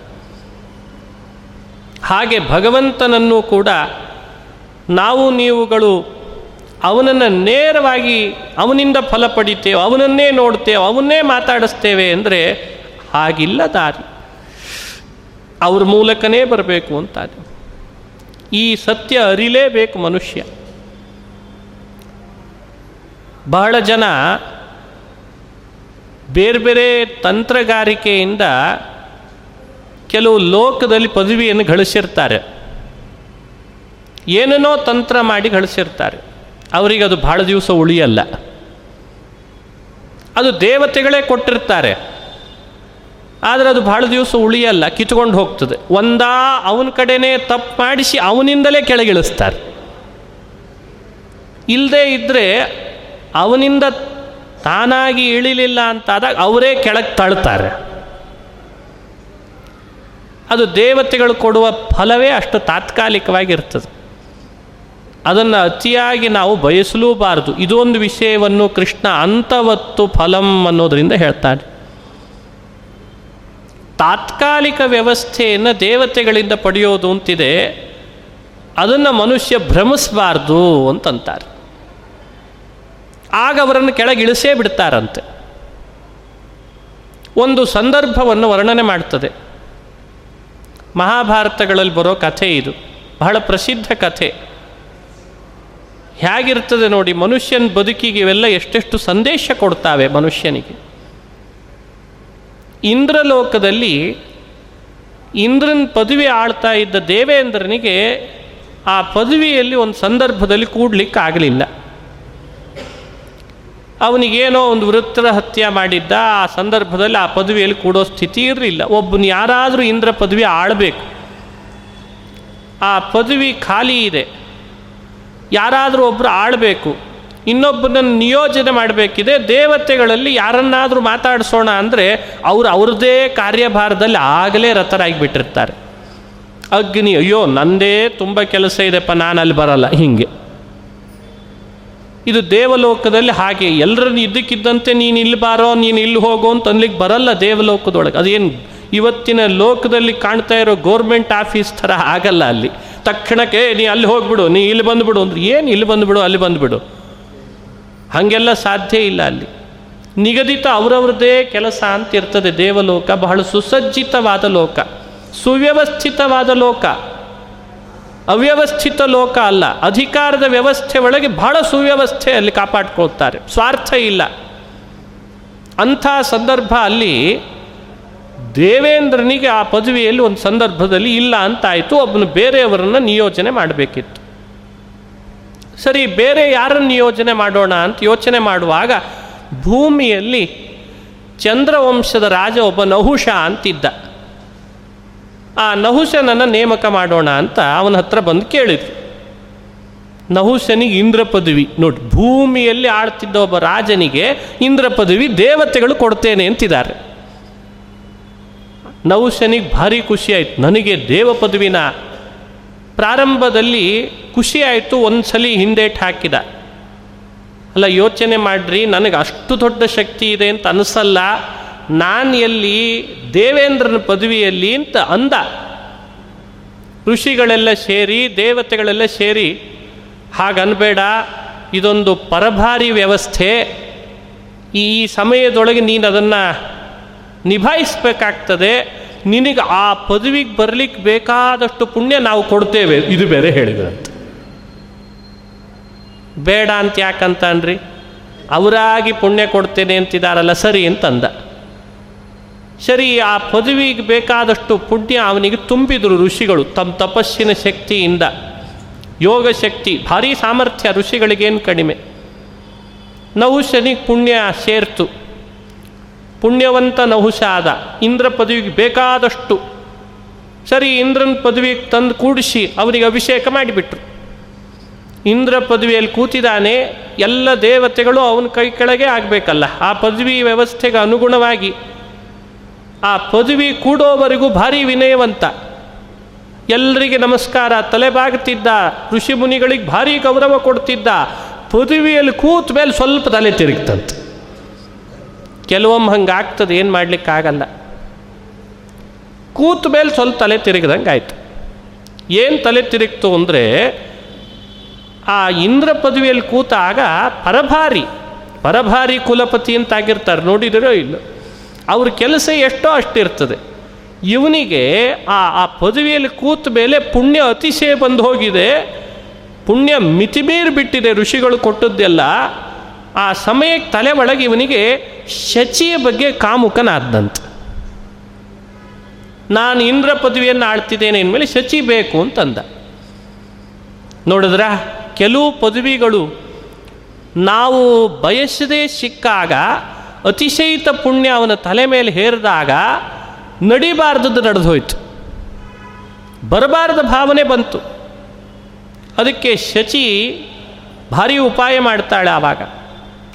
ಹಾಗೆ ಭಗವಂತನನ್ನು ಕೂಡ ನಾವು ನೀವುಗಳು ಅವನನ್ನು ನೇರವಾಗಿ ಅವನಿಂದ ಫಲ ಪಡಿತೇವೆ, ಅವನನ್ನೇ ನೋಡ್ತೇವೆ, ಅವನ್ನೇ ಮಾತಾಡಿಸ್ತೇವೆ ಅಂದರೆ ಹಾಗಿಲ್ಲ ದಾರಿ, ಅವ್ರ ಮೂಲಕನೇ ಬರಬೇಕು ಅಂತಾರೆ. ಈ ಸತ್ಯ ಅರಿಲೇಬೇಕು ಮನುಷ್ಯ. ಬಹಳ ಜನ ಬೇರೆ ಬೇರೆ ತಂತ್ರಗಾರಿಕೆಯಿಂದ ಕೆಲವು ಲೋಕದಲ್ಲಿ ಪದವಿಯನ್ನು ಗಳಿಸಿರ್ತಾರೆ, ಏನೇನೋ ತಂತ್ರ ಮಾಡಿ ಗಳಿಸಿರ್ತಾರೆ. ಅವರಿಗೆ ಅದು ಬಹಳ ದಿವಸ ಉಳಿಯಲ್ಲ, ಅದು ದೇವತೆಗಳೇ ಕೊಟ್ಟಿರ್ತಾರೆ, ಆದರೆ ಅದು ಬಹಳ ದಿವಸ ಉಳಿಯಲ್ಲ, ಕಿತ್ಕೊಂಡು ಹೋಗ್ತದೆ. ಒಂದಾ ಅವನ ಕಡೆನೇ ತಪ್ಪು ಮಾಡಿಸಿ ಅವನಿಂದಲೇ ಕೆಳಗಿಳಿಸ್ತಾರೆ. ಇಲ್ಲದೇ ಇದ್ದರೆ ಅವನಿಂದ ತಾನಾಗಿ ಇಳಿಲಿಲ್ಲ ಅಂತಾದಾಗ ಅವರೇ ಕೆಳಗೆ ತಳ್ತಾರೆ. ಅದು ದೇವತೆಗಳು ಕೊಡುವ ಫಲವೇ ಅಷ್ಟು ತಾತ್ಕಾಲಿಕವಾಗಿರ್ತದೆ. ಅದನ್ನು ಅತಿಯಾಗಿ ನಾವು ಬಯಸಲೂಬಾರದು. ಇದೊಂದು ವಿಷಯವನ್ನು ಕೃಷ್ಣ ಅಂತವತ್ತು ಫಲಂ ಅನ್ನೋದರಿಂದ ಹೇಳ್ತಾನೆ. ತಾತ್ಕಾಲಿಕ ವ್ಯವಸ್ಥೆಯನ್ನು ದೇವತೆಗಳಿಂದ ಪಡೆಯೋದು ಅಂತಿದೆ, ಅದನ್ನು ಮನುಷ್ಯ ಭ್ರಮಿಸಬಾರ್ದು ಅಂತಂತಾರೆ. ಆಗ ಅವರನ್ನು ಕೆಳಗಿಳಿಸೇ ಬಿಡ್ತಾರಂತೆ. ಒಂದು ಸಂದರ್ಭವನ್ನು ವರ್ಣನೆ ಮಾಡ್ತದೆ ಮಹಾಭಾರತಗಳಲ್ಲಿ ಬರೋ ಕಥೆ. ಇದು ಬಹಳ ಪ್ರಸಿದ್ಧ ಕಥೆ. ಹೇಗಿರ್ತದೆ ನೋಡಿ, ಮನುಷ್ಯನ ಬದುಕಿಗೆ ಇವೆಲ್ಲ ಎಷ್ಟೆಷ್ಟು ಸಂದೇಶ ಕೊಡ್ತಾವೆ ಮನುಷ್ಯನಿಗೆ. ಇಂದ್ರಲೋಕದಲ್ಲಿ ಇಂದ್ರನ ಪದವಿ ಆಳ್ತಾ ಇದ್ದ ದೇವೇಂದ್ರನಿಗೆ ಆ ಪದವಿಯಲ್ಲಿ ಒಂದು ಸಂದರ್ಭದಲ್ಲಿ ಕೂಡ್ಲಿಕ್ಕಾಗಲಿಲ್ಲ. ಅವನಿಗೇನೋ ಒಂದು ವೃತ್ರ ಹತ್ಯೆ ಮಾಡಿದ್ದ. ಆ ಸಂದರ್ಭದಲ್ಲಿ ಆ ಪದವಿಯಲ್ಲಿ ಕೂಡೋ ಸ್ಥಿತಿ ಇರಲಿಲ್ಲ. ಒಬ್ಬನು ಯಾರಾದರೂ ಇಂದ್ರ ಪದವಿ ಆಳಬೇಕು, ಆ ಪದವಿ ಖಾಲಿ ಇದೆ, ಯಾರಾದರೂ ಒಬ್ಬರು ಆಳಬೇಕು, ಇನ್ನೊಬ್ಬನನ್ನು ನಿಯೋಜನೆ ಮಾಡಬೇಕಿದೆ. ದೇವತೆಗಳಲ್ಲಿ ಯಾರನ್ನಾದರೂ ಮಾತಾಡಿಸೋಣ ಅಂದರೆ ಅವರು ಅವ್ರದ್ದೇ ಕಾರ್ಯಭಾರದಲ್ಲಿ ಆಗಲೇ ರತರಾಗಿಬಿಟ್ಟಿರ್ತಾರೆ. ಅಗ್ನಿ, ಅಯ್ಯೋ ನಂದೇ ತುಂಬ ಕೆಲಸ ಇದೆಪ್ಪ, ನಾನು ಅಲ್ಲಿ ಬರಲ್ಲ, ಹೀಗೆ. ಇದು ದೇವಲೋಕದಲ್ಲಿ ಹಾಗೆ ಎಲ್ಲರನ್ನು ಇದ್ದಕ್ಕಿದ್ದಂತೆ ನೀನು ಇಲ್ಲಿ ಬಾರೋ, ನೀನು ಇಲ್ಲಿ ಹೋಗೋ ಅಂತ ಅನ್ಲಿಕ್ಕೆ ಬರಲ್ಲ ದೇವಲೋಕದೊಳಗೆ. ಅದೇನು ಇವತ್ತಿನ ಲೋಕದಲ್ಲಿ ಕಾಣ್ತಾ ಇರೋ ಗೌರ್ಮೆಂಟ್ ಆಫೀಸ್ ಥರ ಆಗಲ್ಲ. ಅಲ್ಲಿ ತಕ್ಷಣಕ್ಕೆ ನೀ ಅಲ್ಲಿ ಹೋಗ್ಬಿಡು, ನೀ ಇಲ್ಲಿ ಬಂದುಬಿಡು ಅಂದ್ರೆ ಏನು ಇಲ್ಲಿ ಬಂದುಬಿಡು ಅಲ್ಲಿ ಬಂದುಬಿಡು, ಹಾಗೆಲ್ಲ ಸಾಧ್ಯ ಇಲ್ಲ. ಅಲ್ಲಿ ನಿಗದಿತ ಅವರವ್ರದೇ ಕೆಲಸ ಅಂತ ಇರ್ತದೆ. ದೇವಲೋಕ ಬಹಳ ಸುಸಜ್ಜಿತವಾದ ಲೋಕ, ಸುವ್ಯವಸ್ಥಿತವಾದ ಲೋಕ, ಅವ್ಯವಸ್ಥಿತ ಲೋಕ ಅಲ್ಲ. ಅಧಿಕಾರದ ವ್ಯವಸ್ಥೆ ಒಳಗೆ ಬಹಳ ಸುವ್ಯವಸ್ಥೆ ಅಲ್ಲಿ ಕಾಪಾಡ್ಕೊಳ್ತಾರೆ, ಸ್ವಾರ್ಥ ಇಲ್ಲ. ಅಂಥ ಸಂದರ್ಭ ಅಲ್ಲಿ ದೇವೇಂದ್ರನಿಗೆ ಆ ಪದವಿಯಲ್ಲಿ ಒಂದು ಸಂದರ್ಭದಲ್ಲಿ ಇಲ್ಲ ಅಂತಾಯಿತು. ಒಬ್ಬನು ಬೇರೆಯವರನ್ನು ನಿಯೋಜನೆ ಮಾಡಬೇಕಿತ್ತು. ಸರಿ, ಬೇರೆ ಯಾರನ್ನು ನಿಯೋಜನೆ ಮಾಡೋಣ ಅಂತ ಯೋಚನೆ ಮಾಡುವಾಗ ಭೂಮಿಯಲ್ಲಿ ಚಂದ್ರವಂಶದ ರಾಜ ಒಬ್ಬ ನಹುಷ ಅಂತಿದ್ದ. ಆ ನಹುಷನನ್ನು ನೇಮಕ ಮಾಡೋಣ ಅಂತ ಅವನ ಹತ್ರ ಬಂದು ಕೇಳಿದ್ರು. ನಹುಷನಿಗೆ ಇಂದ್ರ ಪದವಿ, ನೋಡಿ ಭೂಮಿಯಲ್ಲಿ ಆಳ್ತಿದ್ದ ಒಬ್ಬ ರಾಜನಿಗೆ ಇಂದ್ರ ಪದವಿ ದೇವತೆಗಳು ಕೊಡ್ತೇನೆ ಅಂತಿದ್ದಾರೆ. ನಹುಷನಿಗೆ ಭಾರಿ ಖುಷಿ ಆಯಿತು, ನನಗೆ ದೇವ ಪದವಿನ. ಪ್ರಾರಂಭದಲ್ಲಿ ಖುಷಿಯಾಯಿತು, ಒಂದು ಸಲ ಹಿಂದೇಟು ಹಾಕಿದ. ಅಲ್ಲ, ಯೋಚನೆ ಮಾಡಿರಿ, ನನಗೆ ಅಷ್ಟು ದೊಡ್ಡ ಶಕ್ತಿ ಇದೆ ಅಂತ ಅನಿಸಲ್ಲ, ನಾನು ಎಲ್ಲಿ ದೇವೇಂದ್ರನ ಪದವಿಯಲ್ಲಿ ಅಂತ ಅಂದ. ಋಷಿಗಳೆಲ್ಲ ಸೇರಿ, ದೇವತೆಗಳೆಲ್ಲ ಸೇರಿ, ಹಾಗನ್ಬೇಡ, ಇದೊಂದು ಪರಭಾರಿ ವ್ಯವಸ್ಥೆ, ಈ ಸಮಯದೊಳಗೆ ನೀನು ಅದನ್ನು ನಿಭಾಯಿಸಬೇಕಾಗ್ತದೆ, ನಿನಗೆ ಆ ಪದವಿಗೆ ಬರಲಿಕ್ಕೆ ಬೇಕಾದಷ್ಟು ಪುಣ್ಯ ನಾವು ಕೊಡ್ತೇವೆ, ಇದು ಬೇರೆ ಹೇಳಿದ್ರಂತೆ. ಬೇಡ ಅಂತ ಯಾಕಂತನ್ರಿ, ಅವರಾಗಿ ಪುಣ್ಯ ಕೊಡ್ತೇನೆ ಅಂತಿದ್ದಾರಲ್ಲ, ಸರಿ ಅಂತಂದ. ಸರಿ, ಆ ಪದವಿಗೆ ಬೇಕಾದಷ್ಟು ಪುಣ್ಯ ಅವನಿಗೆ ತುಂಬಿದರು ಋಷಿಗಳು ತಮ್ಮ ತಪಸ್ಸಿನ ಶಕ್ತಿಯಿಂದ. ಯೋಗ ಶಕ್ತಿ ಭಾರೀ ಸಾಮರ್ಥ್ಯ ಋಷಿಗಳಿಗೇನು ಕಡಿಮೆ. ನಹುಶನಿಗೆ ಪುಣ್ಯ ಸೇರ್ತು, ಪುಣ್ಯವಂತ ನಹುಶ ಆದ, ಇಂದ್ರ ಪದವಿಗೆ ಬೇಕಾದಷ್ಟು. ಸರಿ, ಇಂದ್ರನ ಪದವಿಗೆ ತಂದು ಕೂಡಿಸಿ ಅವನಿಗೆ ಅಭಿಷೇಕ ಮಾಡಿಬಿಟ್ರು. ಇಂದ್ರ ಪದವಿಯಲ್ಲಿ ಕೂತಿದ್ದಾನೆ, ಎಲ್ಲ ದೇವತೆಗಳು ಅವನ ಕೈ ಕೆಳಗೆ ಆಗಬೇಕಲ್ಲ, ಆ ಪದವಿ ವ್ಯವಸ್ಥೆಗೆ ಅನುಗುಣವಾಗಿ. ಆ ಪದವಿ ಕೂಡೋವರೆಗೂ ಭಾರಿ ವಿನಯವಂತ, ಎಲ್ಲರಿಗೆ ನಮಸ್ಕಾರ, ತಲೆಬಾಗ್ತಿದ್ದ, ಋಷಿ ಮುನಿಗಳಿಗೆ ಭಾರಿ ಗೌರವ ಕೊಡ್ತಿದ್ದ. ಪದವಿಯಲ್ಲಿ ಕೂತ ಮೇಲೆ ಸ್ವಲ್ಪ ತಲೆ ತಿರುಗ್ತಂತೆ. ಕೆಲವೊಮ್ಮೆ ಹಂಗಾಗ್ತದೆ, ಏನು ಮಾಡಲಿಕ್ಕಾಗಲ್ಲ. ಕೂತ ಮೇಲೆ ಸ್ವಲ್ಪ ತಲೆ ತಿರುಗಿದಂಗೆ ಆಯಿತು. ಏನು ತಲೆ ತಿರುಗ್ತು ಅಂದರೆ, ಆ ಇಂದ್ರ ಪದವಿಯಲ್ಲಿ ಕೂತಾಗ ಪರಭಾರಿ ಪರಭಾರಿ ಕುಲಪತಿ ಅಂತಾಗಿರ್ತಾರೆ, ನೋಡಿದಿರೋ ಇಲ್ಲ, ಅವ್ರ ಕೆಲಸ ಎಷ್ಟೋ ಅಷ್ಟಿರ್ತದೆ. ಇವನಿಗೆ ಆ ಆ ಪದವಿಯಲ್ಲಿ ಕೂತ ಮೇಲೆ ಪುಣ್ಯ ಅತಿಶಯ ಬಂದು ಹೋಗಿದೆ, ಪುಣ್ಯ ಮಿತಿಮೀರಿ ಬಿಟ್ಟಿದೆ ಋಷಿಗಳು ಕೊಟ್ಟದ್ದೆಲ್ಲ. ಆ ಸಮಯಕ್ಕೆ ತಲೆ ಒಳಗೆ ಇವನಿಗೆ ಶಚಿಯ ಬಗ್ಗೆ ಕಾಮುಕನಾದಂತೆ. ನಾನು ಇಂದ್ರ ಪದವಿಯನ್ನು ಆಳ್ತಿದ್ದೇನೆ ಇನ್ಮೇಲೆ ಶಚಿ ಬೇಕು ಅಂತಂದ. ನೋಡಿದ್ರ, ಕೆಲವು ಪದವಿಗಳು ನಾವು ಬಯಸದೇ ಸಿಕ್ಕಾಗ, ಅತಿಶಯಿತ ಪುಣ್ಯ ಅವನ ತಲೆ ಮೇಲೆ ಹೇರಿದಾಗ ನಡಿಬಾರ್ದದ್ದು ನಡೆದು ಹೋಯಿತು, ಬರಬಾರದ ಭಾವನೆ ಬಂತು. ಅದಕ್ಕೆ ಶಚಿ ಭಾರಿ ಉಪಾಯ ಮಾಡ್ತಾಳೆ. ಆವಾಗ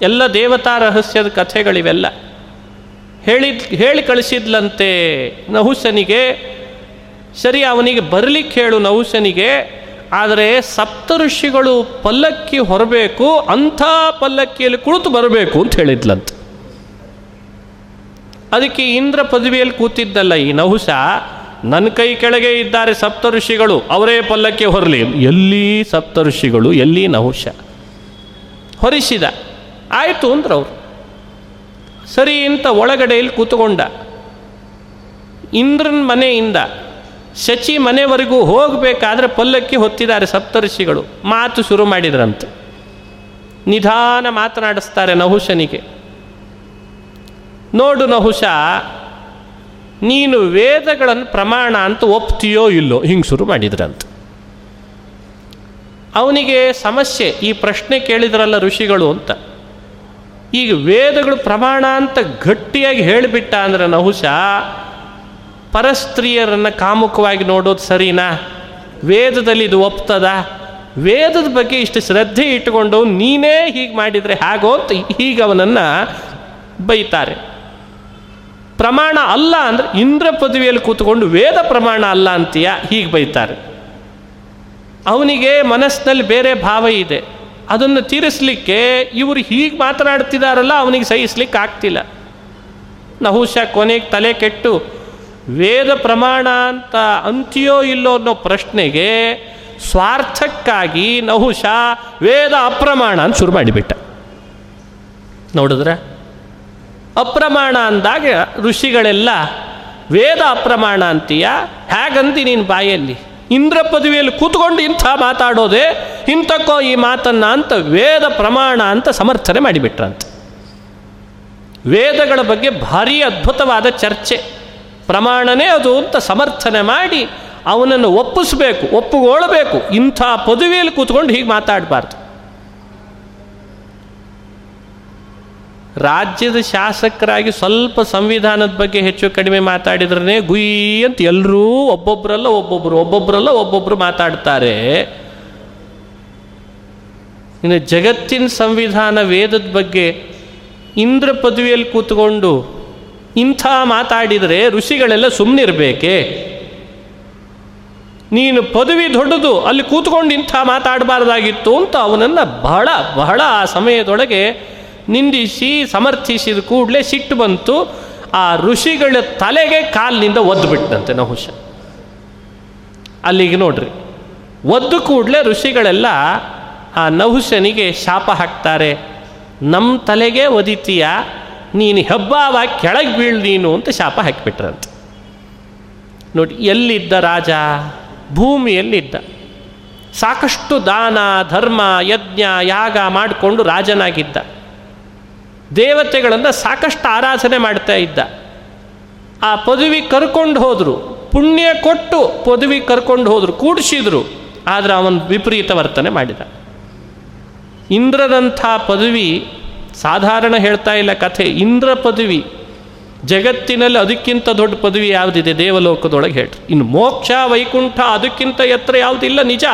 ಎಲ್ಲ ದೇವತಾ ರಹಸ್ಯದ ಕಥೆಗಳಿವೆಲ್ಲ ಹೇಳಿದ್ ಹೇಳಿ ಕಳಿಸಿದ್ಲಂತೆ ನಹುಶನಿಗೆ. ಸರಿ, ಅವನಿಗೆ ಬರಲಿಕ್ಕೆ ಹೇಳು ನಹುಶನಿಗೆ, ಆದರೆ ಸಪ್ತ ಋಷಿಗಳು ಪಲ್ಲಕ್ಕಿ ಹೊರಬೇಕು, ಅಂಥ ಪಲ್ಲಕ್ಕಿಯಲ್ಲಿ ಕುಳಿತು ಬರಬೇಕು ಅಂತ ಹೇಳಿದ್ಲಂತೆ. ಅದಕ್ಕೆ ಇಂದ್ರ ಪದವಿಯಲ್ಲಿ ಕೂತಿದ್ದಲ್ಲ ಈ ನಹುಶ, ನನ್ನ ಕೈ ಕೆಳಗೆ ಇದ್ದಾರೆ ಸಪ್ತ ಋಷಿಗಳು, ಅವರೇ ಪಲ್ಲಕ್ಕಿ ಹೊರಲಿ. ಎಲ್ಲಿ ಸಪ್ತ ಋಷಿಗಳು, ಎಲ್ಲಿ ನಹುಶ? ಹೊರಿಸಿದ, ಆಯಿತು ಅಂದ್ರೆ ಅವರು. ಸರಿ ಅಂತ ಒಳಗಡೆಯಲ್ಲಿ ಕೂತುಕೊಂಡ. ಇಂದ್ರನ ಮನೆಯಿಂದ ಶಚಿ ಮನೆವರೆಗೂ ಹೋಗಬೇಕಾದ್ರೆ ಪಲ್ಲಕ್ಕಿ ಹೊತ್ತಿದ್ದಾರೆ ಸಪ್ತರ್ಷಿಗಳು. ಮಾತು ಶುರು ಮಾಡಿದ್ರಂತೆ, ನಿಧಾನ ಮಾತನಾಡಿಸ್ತಾರೆ ನಹುಶನಿಗೆ. ನೋಡು ನಹುಶ, ನೀನು ವೇದಗಳನ್ನು ಪ್ರಮಾಣ ಅಂತ ಒಪ್ತೀಯೋ ಇಲ್ಲೋ, ಹಿಂಗೆ ಶುರು ಮಾಡಿದ್ರಂತೆ. ಅವನಿಗೆ ಸಮಸ್ಯೆ, ಈ ಪ್ರಶ್ನೆ ಕೇಳಿದ್ರಲ್ಲ ಋಷಿಗಳು ಅಂತ. ಈಗ ವೇದಗಳು ಪ್ರಮಾಣ ಅಂತ ಗಟ್ಟಿಯಾಗಿ ಹೇಳಿಬಿಟ್ಟ ಅಂದ್ರೆ ನಹುಶ ಪರಸ್ತ್ರೀಯರನ್ನು ಕಾಮುಕವಾಗಿ ನೋಡೋದು ಸರಿನಾ? ವೇದದಲ್ಲಿ ಇದು ಒಪ್ತದ? ವೇದದ ಬಗ್ಗೆ ಇಷ್ಟು ಶ್ರದ್ಧೆ ಇಟ್ಟುಕೊಂಡು ನೀನೇ ಹೀಗೆ ಮಾಡಿದರೆ ಹೇಗೋ ಅಂತ ಹೀಗೆ ಅವನನ್ನು ಬೈತಾರೆ. ಪ್ರಮಾಣ ಅಲ್ಲ ಅಂದರೆ ಇಂದ್ರ ಪದವಿಯಲ್ಲಿ ಕೂತ್ಕೊಂಡು ವೇದ ಪ್ರಮಾಣ ಅಲ್ಲ ಅಂತೀಯ, ಹೀಗೆ ಬೈತಾರೆ. ಅವನಿಗೆ ಮನಸ್ಸಿನಲ್ಲಿ ಬೇರೆ ಭಾವ ಇದೆ, ಅದನ್ನು ತೀರಿಸಲಿಕ್ಕೆ ಇವರು ಹೀಗೆ ಮಾತನಾಡ್ತಿದ್ದಾರಲ್ಲ, ಅವನಿಗೆ ಸಹಿಸ್ಲಿಕ್ಕೆ ಆಗ್ತಿಲ್ಲ. ನಹುಶ ಕೊನೆಗೆ ತಲೆ ಕೆಟ್ಟು, ವೇದ ಪ್ರಮಾಣ ಅಂತ ಅಂತ್ಯೋ ಇಲ್ಲೋ ಅನ್ನೋ ಪ್ರಶ್ನೆಗೆ ಸ್ವಾರ್ಥಕ್ಕಾಗಿ ನಹುಶ ವೇದ ಅಪ್ರಮಾಣ ಅಂತ ಶುರು ಮಾಡಿಬಿಟ್ಟ. ನೋಡಿದ್ರೆ, ಅಪ್ರಮಾಣ ಅಂದಾಗ ಋಷಿಗಳೆಲ್ಲ ವೇದ ಅಪ್ರಮಾಣ ಅಂತೀಯ, ಹೇಗಂತಿ ನೀನು ಬಾಯಲ್ಲಿ? ಇಂದ್ರ ಪದವಿಯಲ್ಲಿ ಕೂತ್ಕೊಂಡು ಇಂಥ ಮಾತಾಡೋದೆ, ಇಂಥಕ್ಕೋ ಈ ಮಾತನ್ನು ಅಂತ ವೇದ ಪ್ರಮಾಣ ಅಂತ ಸಮರ್ಥನೆ ಮಾಡಿಬಿಟ್ರಂತೆ. ವೇದಗಳ ಬಗ್ಗೆ ಭಾರೀ ಅದ್ಭುತವಾದ ಚರ್ಚೆ, ಪ್ರಮಾಣನೇ ಅದು ಅಂತ ಸಮರ್ಥನೆ ಮಾಡಿ ಅವನನ್ನು ಒಪ್ಪಿಸಬೇಕು, ಒಪ್ಪುಗೊಳ್ಳಬೇಕು. ಇಂಥ ಪದವಿಯಲ್ಲಿ ಕೂತ್ಕೊಂಡು ಹೀಗೆ ಮಾತಾಡಬಾರ್ದು. ರಾಜ್ಯದ ಶಾಸಕರಾಗಿ ಸ್ವಲ್ಪ ಸಂವಿಧಾನದ ಬಗ್ಗೆ ಹೆಚ್ಚು ಕಡಿಮೆ ಮಾತಾಡಿದ್ರೇ ಗುಯ್ ಅಂತ ಎಲ್ಲರೂ ಒಬ್ಬೊಬ್ಬರಲ್ಲ ಒಬ್ಬೊಬ್ಬರು ಒಬ್ಬೊಬ್ಬರಲ್ಲ ಒಬ್ಬೊಬ್ಬರು ಮಾತಾಡ್ತಾರೆ. ಇನ್ನು ಜಗತ್ತಿನ ಸಂವಿಧಾನ ವೇದದ ಬಗ್ಗೆ ಇಂದ್ರ ಪದವಿಯಲ್ಲಿ ಕೂತ್ಕೊಂಡು ಇಂಥ ಮಾತಾಡಿದರೆ ಋಷಿಗಳೆಲ್ಲ ಸುಮ್ಮನಿರಬೇಕೆ? ನೀನು ಪದವಿ ದೊಡ್ಡದು, ಅಲ್ಲಿ ಕೂತ್ಕೊಂಡು ಇಂಥ ಮಾತಾಡಬಾರ್ದಾಗಿತ್ತು ಅಂತ ಅವನನ್ನು ಬಹಳ ಬಹಳ ಆ ಸಮಯದೊಳಗೆ ನಿಂದಿಸಿ ಸಮರ್ಥಿಸಿದ ಕೂಡಲೇ ಸಿಟ್ಟು ಬಂತು. ಆ ಋಷಿಗಳ ತಲೆಗೆ ಕಾಲಿನಿಂದ ಒದ್ದು ಬಿಟ್ಟಂತೆ ನಹುಶ. ಅಲ್ಲಿಗೆ ನೋಡ್ರಿ, ಒದ್ದು ಕೂಡಲೇ ಋಷಿಗಳೆಲ್ಲ ಆ ನಹುಶನಿಗೆ ಶಾಪ ಹಾಕ್ತಾರೆ, ನಮ್ಮ ತಲೆಗೆ ಒದಿತೀಯ ನೀನು, ಹೆಬ್ಬಾವಾಗಿ ಕೆಳಗೆ ಬೀಳು ನೀನು ಅಂತ ಶಾಪ ಹಾಕಿಬಿಟ್ರಂತೆ. ನೋಡಿ, ಎಲ್ಲಿದ್ದ ರಾಜ? ಭೂಮಿಯಲ್ಲಿದ್ದ, ಸಾಕಷ್ಟು ದಾನ ಧರ್ಮ ಯಜ್ಞ ಯಾಗ ಮಾಡಿಕೊಂಡು ರಾಜನಾಗಿದ್ದ, ದೇವತೆಗಳನ್ನು ಸಾಕಷ್ಟು ಆರಾಧನೆ ಮಾಡ್ತಾ ಇದ್ದ. ಆ ಪದವಿ ಕರ್ಕೊಂಡು ಹೋದರು, ಪುಣ್ಯ ಕೊಟ್ಟು ಪದವಿ ಕರ್ಕೊಂಡು ಹೋದರು, ಕೂಡಿಸಿದ್ರು. ಆದರೆ ಅವನು ವಿಪರೀತ ವರ್ತನೆ ಮಾಡಿದ. ಇಂದ್ರದಂಥ ಪದವಿ ಸಾಧಾರಣ ಹೇಳ್ತಾ ಇಲ್ಲ ಕಥೆ. ಇಂದ್ರ ಪದವಿ ಜಗತ್ತಿನಲ್ಲಿ ಅದಕ್ಕಿಂತ ದೊಡ್ಡ ಪದವಿ ಯಾವುದಿದೆ ದೇವಲೋಕದೊಳಗೆ ಹೇಳ್ರಿ. ಇನ್ನು ಮೋಕ್ಷ, ವೈಕುಂಠ ಅದಕ್ಕಿಂತ ಎತ್ತರ ಯಾವುದಿಲ್ಲ. ನಿಜ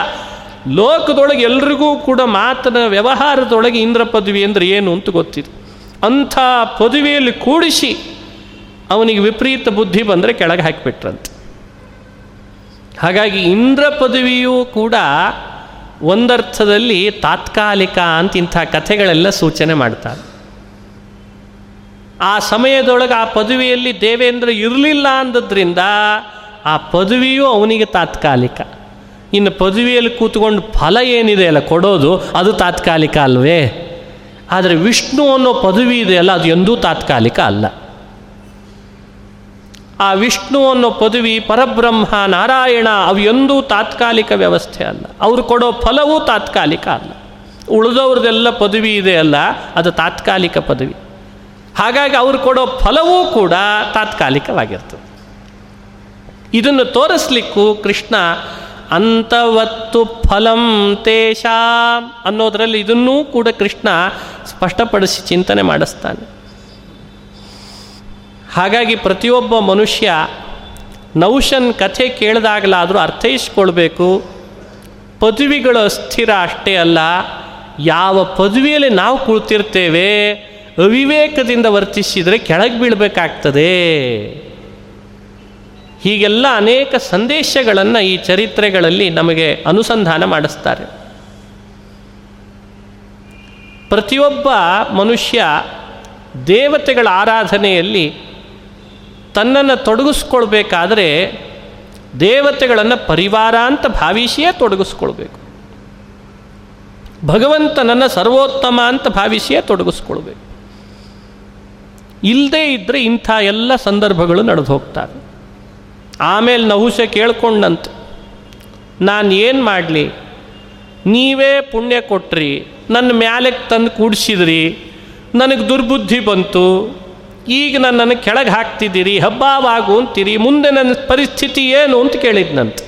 ಲೋಕದೊಳಗೆ ಎಲ್ರಿಗೂ ಕೂಡ ಮಾತನ ವ್ಯವಹಾರದೊಳಗೆ ಇಂದ್ರ ಪದವಿ ಅಂದರೆ ಏನು ಅಂತ ಗೊತ್ತಿದೆ. ಅಂಥ ಪದವಿಯಲ್ಲಿ ಕೂಡಿಸಿ ಅವನಿಗೆ ವಿಪರೀತ ಬುದ್ಧಿ ಬಂದರೆ ಕೆಳಗೆ ಹಾಕಿಬಿಟ್ರಂತೆ. ಹಾಗಾಗಿ ಇಂದ್ರ ಪದವಿಯೂ ಕೂಡ ಒಂದರ್ಥದಲ್ಲಿ ತಾತ್ಕಾಲಿಕ ಅಂತ ಇಂಥ ಕಥೆಗಳೆಲ್ಲ ಸೂಚನೆ ಮಾಡ್ತಾರೆ. ಆ ಸಮಯದೊಳಗೆ ಆ ಪದವಿಯಲ್ಲಿ ದೇವೇಂದ್ರ ಇರಲಿಲ್ಲ ಅಂದದ್ರಿಂದ ಆ ಪದವಿಯೂ ಅವನಿಗೆ ತಾತ್ಕಾಲಿಕ. ಇನ್ನು ಪದವಿಯಲ್ಲಿ ಕೂತ್ಕೊಂಡು ಫಲ ಏನಿದೆ ಅಲ್ಲ ಕೊಡೋದು, ಅದು ತಾತ್ಕಾಲಿಕ ಅಲ್ವೇ. ಆದರೆ ವಿಷ್ಣು ಅನ್ನೋ ಪದವಿ ಇದೆಯಲ್ಲ, ಅದು ಎಂದೂ ತಾತ್ಕಾಲಿಕ ಅಲ್ಲ. ಆ ವಿಷ್ಣು ಅನ್ನೋ ಪದವಿ, ಪರಬ್ರಹ್ಮ, ನಾರಾಯಣ ಅವು ಎಂದೂ ತಾತ್ಕಾಲಿಕ ವ್ಯವಸ್ಥೆ ಅಲ್ಲ. ಅವರು ಕೊಡೋ ಫಲವೂ ತಾತ್ಕಾಲಿಕ ಅಲ್ಲ. ಉಳಿದವ್ರದೆಲ್ಲ ಪದವಿ ಇದೆಯಲ್ಲ, ಅದು ತಾತ್ಕಾಲಿಕ ಪದವಿ. ಹಾಗಾಗಿ ಅವ್ರು ಕೊಡೋ ಫಲವೂ ಕೂಡ ತಾತ್ಕಾಲಿಕವಾಗಿರ್ತದೆ. ಇದನ್ನು ತೋರಿಸ್ಲಿಕ್ಕೂ ಕೃಷ್ಣ ಅಂತವತ್ತು ಫಲಂ ತೇಷಾಂ ಅನ್ನೋದರಲ್ಲಿ ಇದನ್ನೂ ಕೂಡ ಕೃಷ್ಣ ಸ್ಪಷ್ಟಪಡಿಸಿ ಚಿಂತನೆ ಮಾಡಿಸ್ತಾನೆ. ಹಾಗಾಗಿ ಪ್ರತಿಯೊಬ್ಬ ಮನುಷ್ಯ ನೌಶನ್ ಕಥೆ ಕೇಳಿದಾಗಲಾದರೂ ಅರ್ಥೈಸ್ಕೊಳ್ಬೇಕು, ಪದವಿಗಳು ಅಸ್ಥಿರ ಅಷ್ಟೇ ಅಲ್ಲ, ಯಾವ ಪದವಿಯಲ್ಲಿ ನಾವು ಕುಳಿತಿರ್ತೇವೆ ಅವಿವೇಕದಿಂದ ವರ್ತಿಸಿದರೆ ಕೆಳಗೆ ಬೀಳಬೇಕಾಗ್ತದೆ. ಹೀಗೆಲ್ಲ ಅನೇಕ ಸಂದೇಶಗಳನ್ನು ಈ ಚರಿತ್ರೆಗಳಲ್ಲಿ ನಮಗೆ ಅನುಸಂಧಾನ ಮಾಡಿಸ್ತಾರೆ. ಪ್ರತಿಯೊಬ್ಬ ಮನುಷ್ಯ ದೇವತೆಗಳ ಆರಾಧನೆಯಲ್ಲಿ ತನ್ನನ್ನು ತೊಡಗಿಸ್ಕೊಳ್ಬೇಕಾದ್ರೆ ದೇವತೆಗಳನ್ನು ಪರಿವಾರ ಅಂತ ಭಾವಿಸಿಯೇ ತೊಡಗಿಸ್ಕೊಳ್ಬೇಕು, ಭಗವಂತನನ್ನು ಸರ್ವೋತ್ತಮ ಅಂತ ಭಾವಿಸಿಯೇ ತೊಡಗಿಸ್ಕೊಳ್ಬೇಕು. ಇಲ್ಲದೇ ಇದ್ದರೆ ಇಂಥ ಎಲ್ಲ ಸಂದರ್ಭಗಳು ನಡೆದು ಹೋಗ್ತವೆ. ಆಮೇಲೆ ನಹುಷ ಕೇಳ್ಕೊಂಡಂತೆ, ನಾನು ಏನು ಮಾಡಲಿ, ನೀವೇ ಪುಣ್ಯ ಕೊಟ್ರಿ, ನನ್ನ ಮ್ಯಾಲಕ್ಕೆ ತಂದು ಕೂಡಿಸಿದ್ರಿ, ನನಗೆ ದುರ್ಬುದ್ಧಿ ಬಂತು, ಈಗ ನನ್ನನ್ನು ಕೆಳಗೆ ಹಾಕ್ತಿದ್ದೀರಿ, ಹಬ್ಬಾವಾಗು ಅಂತೀರಿ, ಮುಂದೆ ನನ್ನ ಪರಿಸ್ಥಿತಿ ಏನು ಅಂತ ಕೇಳಿದ್ನಂತೆ.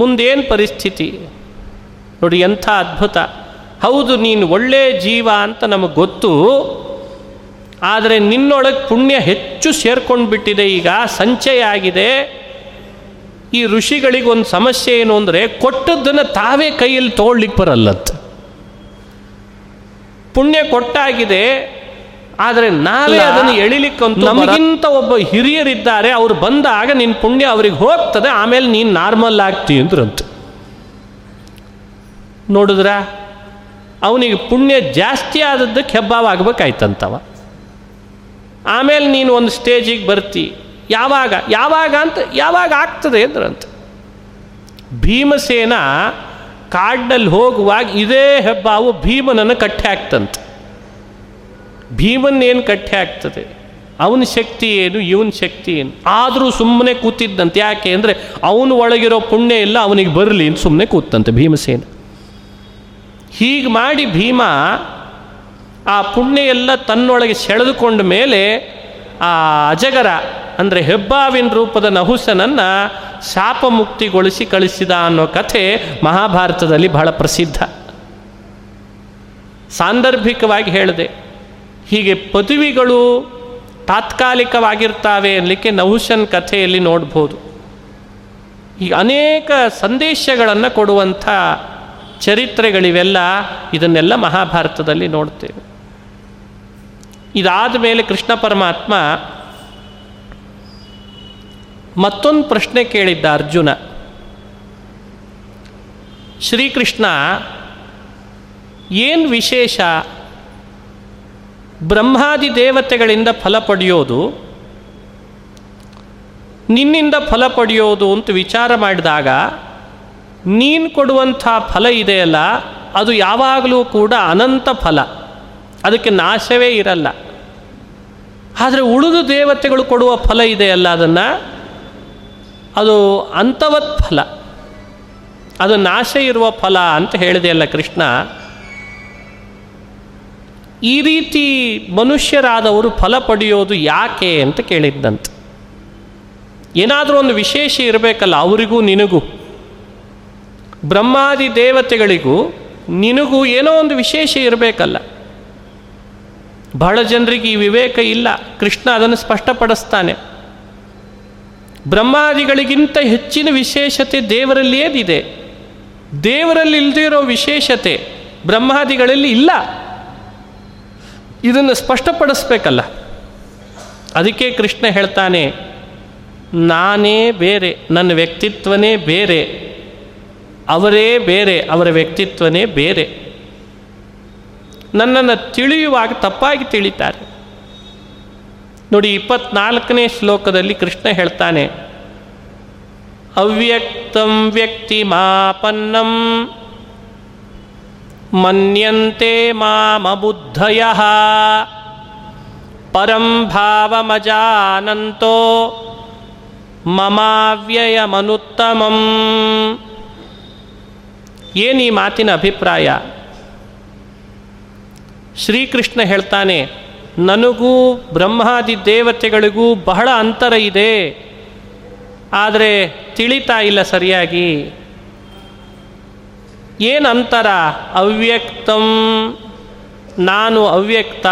ಮುಂದೇನು ಪರಿಸ್ಥಿತಿ ನೋಡಿ, ಎಂಥ ಅದ್ಭುತ. ಹೌದು, ನೀನು ಒಳ್ಳೆ ಜೀವ ಅಂತ ನಮಗೆ ಗೊತ್ತು, ಆದರೆ ನಿನ್ನೊಳಗೆ ಪುಣ್ಯ ಹೆಚ್ಚು ಸೇರ್ಕೊಂಡು ಬಿಟ್ಟಿದೆ, ಈಗ ಸಂಚಯ ಆಗಿದೆ. ಈ ಋಷಿಗಳಿಗೊಂದು ಸಮಸ್ಯೆ ಏನು ಅಂದರೆ ಕೊಟ್ಟದ್ದನ್ನು ತಾವೇ ಕೈಯಲ್ಲಿ ತೊಗೊಳ್ಲಿಕ್ಕೆ ಬರಲ್ಲಂತ. ಪುಣ್ಯ ಕೊಟ್ಟಾಗಿದೆ, ಆದರೆ ನಾವೇ ಅದನ್ನು ಎಳಿಲಿಕ್ಕಂತೂ ನಮಗಿಂತ ಒಬ್ಬ ಹಿರಿಯರಿದ್ದಾರೆ, ಅವ್ರು ಬಂದಾಗ ನಿನ್ನ ಪುಣ್ಯ ಅವ್ರಿಗೆ ಹೋಗ್ತದೆ, ಆಮೇಲೆ ನೀನು ನಾರ್ಮಲ್ ಆಗ್ತೀಯ ಅಂದ್ರಂತ. ನೋಡಿದ್ರ, ಅವನಿಗೆ ಪುಣ್ಯ ಜಾಸ್ತಿ ಆದದ್ದಕ್ಕೆ ಹೆಬ್ಬಾವಾಗಬೇಕಾಯ್ತಂತವ. ಆಮೇಲೆ ನೀನು ಒಂದು ಸ್ಟೇಜಿಗೆ ಬರ್ತಿ, ಯಾವಾಗ ಯಾವಾಗ ಅಂತ ಯಾವಾಗ ಆಗ್ತದೆ ಅಂದ್ರಂತ. ಭೀಮಸೇನ ಕಾಡಿನಲ್ಲಿ ಹೋಗುವಾಗ ಇದೇ ಹೆಬ್ಬಾವು ಭೀಮನನ್ನು ಕಟ್ಟೆ ಹಾಕ್ತಂತೆ. ಭೀಮನ್ನೇನು ಕಟ್ಟೆ ಹಾಕ್ತದೆ, ಅವನ ಶಕ್ತಿ ಏನು, ಇವನ ಶಕ್ತಿ ಏನು, ಆದರೂ ಸುಮ್ಮನೆ ಕೂತಿದ್ದಂತೆ. ಯಾಕೆ ಅಂದರೆ ಅವನ ಒಳಗಿರೋ ಪುಣ್ಯ ಎಲ್ಲ ಅವನಿಗೆ ಬರಲಿ ಅಂತ ಸುಮ್ಮನೆ ಕೂತಂತೆ ಭೀಮಸೇನ. ಹೀಗೆ ಮಾಡಿ ಭೀಮ ಆ ಪುಣ್ಯ ಎಲ್ಲ ತನ್ನೊಳಗೆ ಸೆಳೆದುಕೊಂಡ ಮೇಲೆ ಆ ಅಜಗರ ಅಂದರೆ ಹೆಬ್ಬಾವಿನ ರೂಪದ ನಹುಸನನ್ನು ಶಾಪ ಮುಕ್ತಿಗೊಳಿಸಿ ಕಳಿಸಿದ ಅನ್ನೋ ಕಥೆ ಮಹಾಭಾರತದಲ್ಲಿ ಬಹಳ ಪ್ರಸಿದ್ಧ. ಸಾಂದರ್ಭಿಕವಾಗಿ ಹೇಳಿದೆ. ಹೀಗೆ ಪದವಿಗಳು ತಾತ್ಕಾಲಿಕವಾಗಿರ್ತಾವೆ ಅನ್ನಲಿಕ್ಕೆ ನಹುಷನ್ ಕಥೆಯಲ್ಲಿ ನೋಡ್ಬೋದು. ಈಗ ಅನೇಕ ಸಂದೇಶಗಳನ್ನು ಕೊಡುವಂಥ ಚರಿತ್ರೆಗಳಿವೆಲ್ಲ, ಇದನ್ನೆಲ್ಲ ಮಹಾಭಾರತದಲ್ಲಿ ನೋಡ್ತೇವೆ. ಇದಾದ ಮೇಲೆ ಕೃಷ್ಣ ಪರಮಾತ್ಮ ಮತ್ತೊಂದು ಪ್ರಶ್ನೆ ಕೇಳಿದ್ದ ಅರ್ಜುನ. ಶ್ರೀಕೃಷ್ಣ ಏನು ವಿಶೇಷ, ಬ್ರಹ್ಮಾದಿ ದೇವತೆಗಳಿಂದ ಫಲ ಪಡೆಯೋದು, ನಿನ್ನಿಂದ ಫಲ ಪಡೆಯೋದು ಅಂತ ವಿಚಾರ ಮಾಡಿದಾಗ ನೀನು ಕೊಡುವಂಥ ಫಲ ಇದೆಯಲ್ಲ ಅದು ಯಾವಾಗಲೂ ಕೂಡ ಅನಂತ ಫಲ, ಅದಕ್ಕೆ ನಾಶವೇ ಇರಲ್ಲ. ಆದರೆ ಉಳಿದು ದೇವತೆಗಳು ಕೊಡುವ ಫಲ ಇದೆಯಲ್ಲ ಅದನ್ನು, ಅದು ಅಂತವತ್ ಫಲ, ಅದು ನಾಶ ಇರುವ ಫಲ ಅಂತ ಹೇಳಿದೆಯಲ್ಲ ಕೃಷ್ಣ. ಈ ರೀತಿ ಮನುಷ್ಯರಾದವರು ಫಲ ಪಡೆಯೋದು ಯಾಕೆ ಅಂತ ಕೇಳಿದ್ದಂತೆ. ಏನಾದರೂ ಒಂದು ವಿಶೇಷ ಇರಬೇಕಲ್ಲ ಅವರಿಗೂ ನಿನಗೂ, ಬ್ರಹ್ಮಾದಿ ದೇವತೆಗಳಿಗೂ ನಿನಗೂ ಏನೋ ಒಂದು ವಿಶೇಷ ಇರಬೇಕಲ್ಲ. ಬಹಳ ಜನರಿಗೆ ಈ ವಿವೇಕ ಇಲ್ಲ. ಕೃಷ್ಣ ಅದನ್ನು ಸ್ಪಷ್ಟಪಡಿಸ್ತಾನೆ. ಬ್ರಹ್ಮಾದಿಗಳಿಗಿಂತ ಹೆಚ್ಚಿನ ವಿಶೇಷತೆ ದೇವರಲ್ಲಿ ಏನಿದೆ? ದೇವರಲ್ಲಿ ಇಲ್ದಿರೋ ವಿಶೇಷತೆ ಬ್ರಹ್ಮಾದಿಗಳಲ್ಲಿ ಇಲ್ಲ. ಇದನ್ನು ಸ್ಪಷ್ಟಪಡಿಸ್ಬೇಕಲ್ಲ. ಅದಕ್ಕೆ ಕೃಷ್ಣ ಹೇಳ್ತಾನೆ, ನಾನೇ ಬೇರೆ, ನನ್ನ ವ್ಯಕ್ತಿತ್ವನೇ ಬೇರೆ, ಅವರೇ ಬೇರೆ, ಅವರ ವ್ಯಕ್ತಿತ್ವನೇ ಬೇರೆ. ನನ್ನನ್ನು ತಿಳಿಯುವಾಗ ತಪ್ಪಾಗಿ ತಿಳಿತಾರೆ ನೋಡಿ. ಇಪ್ಪತ್ನಾಲ್ಕನೇ ಶ್ಲೋಕದಲ್ಲಿ ಕೃಷ್ಣ ಹೇಳ್ತಾನೆ, ಅವ್ಯಕ್ತಂ ವ್ಯಕ್ತಿ ಮಾಪನ್ನಂ ಮನ್ಯಂತೆ ಮಾಮಬುದ್ಧಯಃ ಪರಂ ಭಾವಮಜಾನಂತೋ ಮಮಾವ್ಯಯಮನುತ್ತಮಂ. ಏನು ಈ ಮಾತಿನ ಅಭಿಪ್ರಾಯ? ಶ್ರೀಕೃಷ್ಣ ಹೇಳ್ತಾನೆ, ನನಗೂ ಬ್ರಹ್ಮಾದಿ ದೇವತೆಗಳಿಗೂ ಬಹಳ ಅಂತರ ಇದೆ, ಆದರೆ ತಿಳಿತಾ ಇಲ್ಲ ಸರಿಯಾಗಿ. ಏನು ಅಂತರ? ಅವ್ಯಕ್ತಂ, ನಾನು ಅವ್ಯಕ್ತ,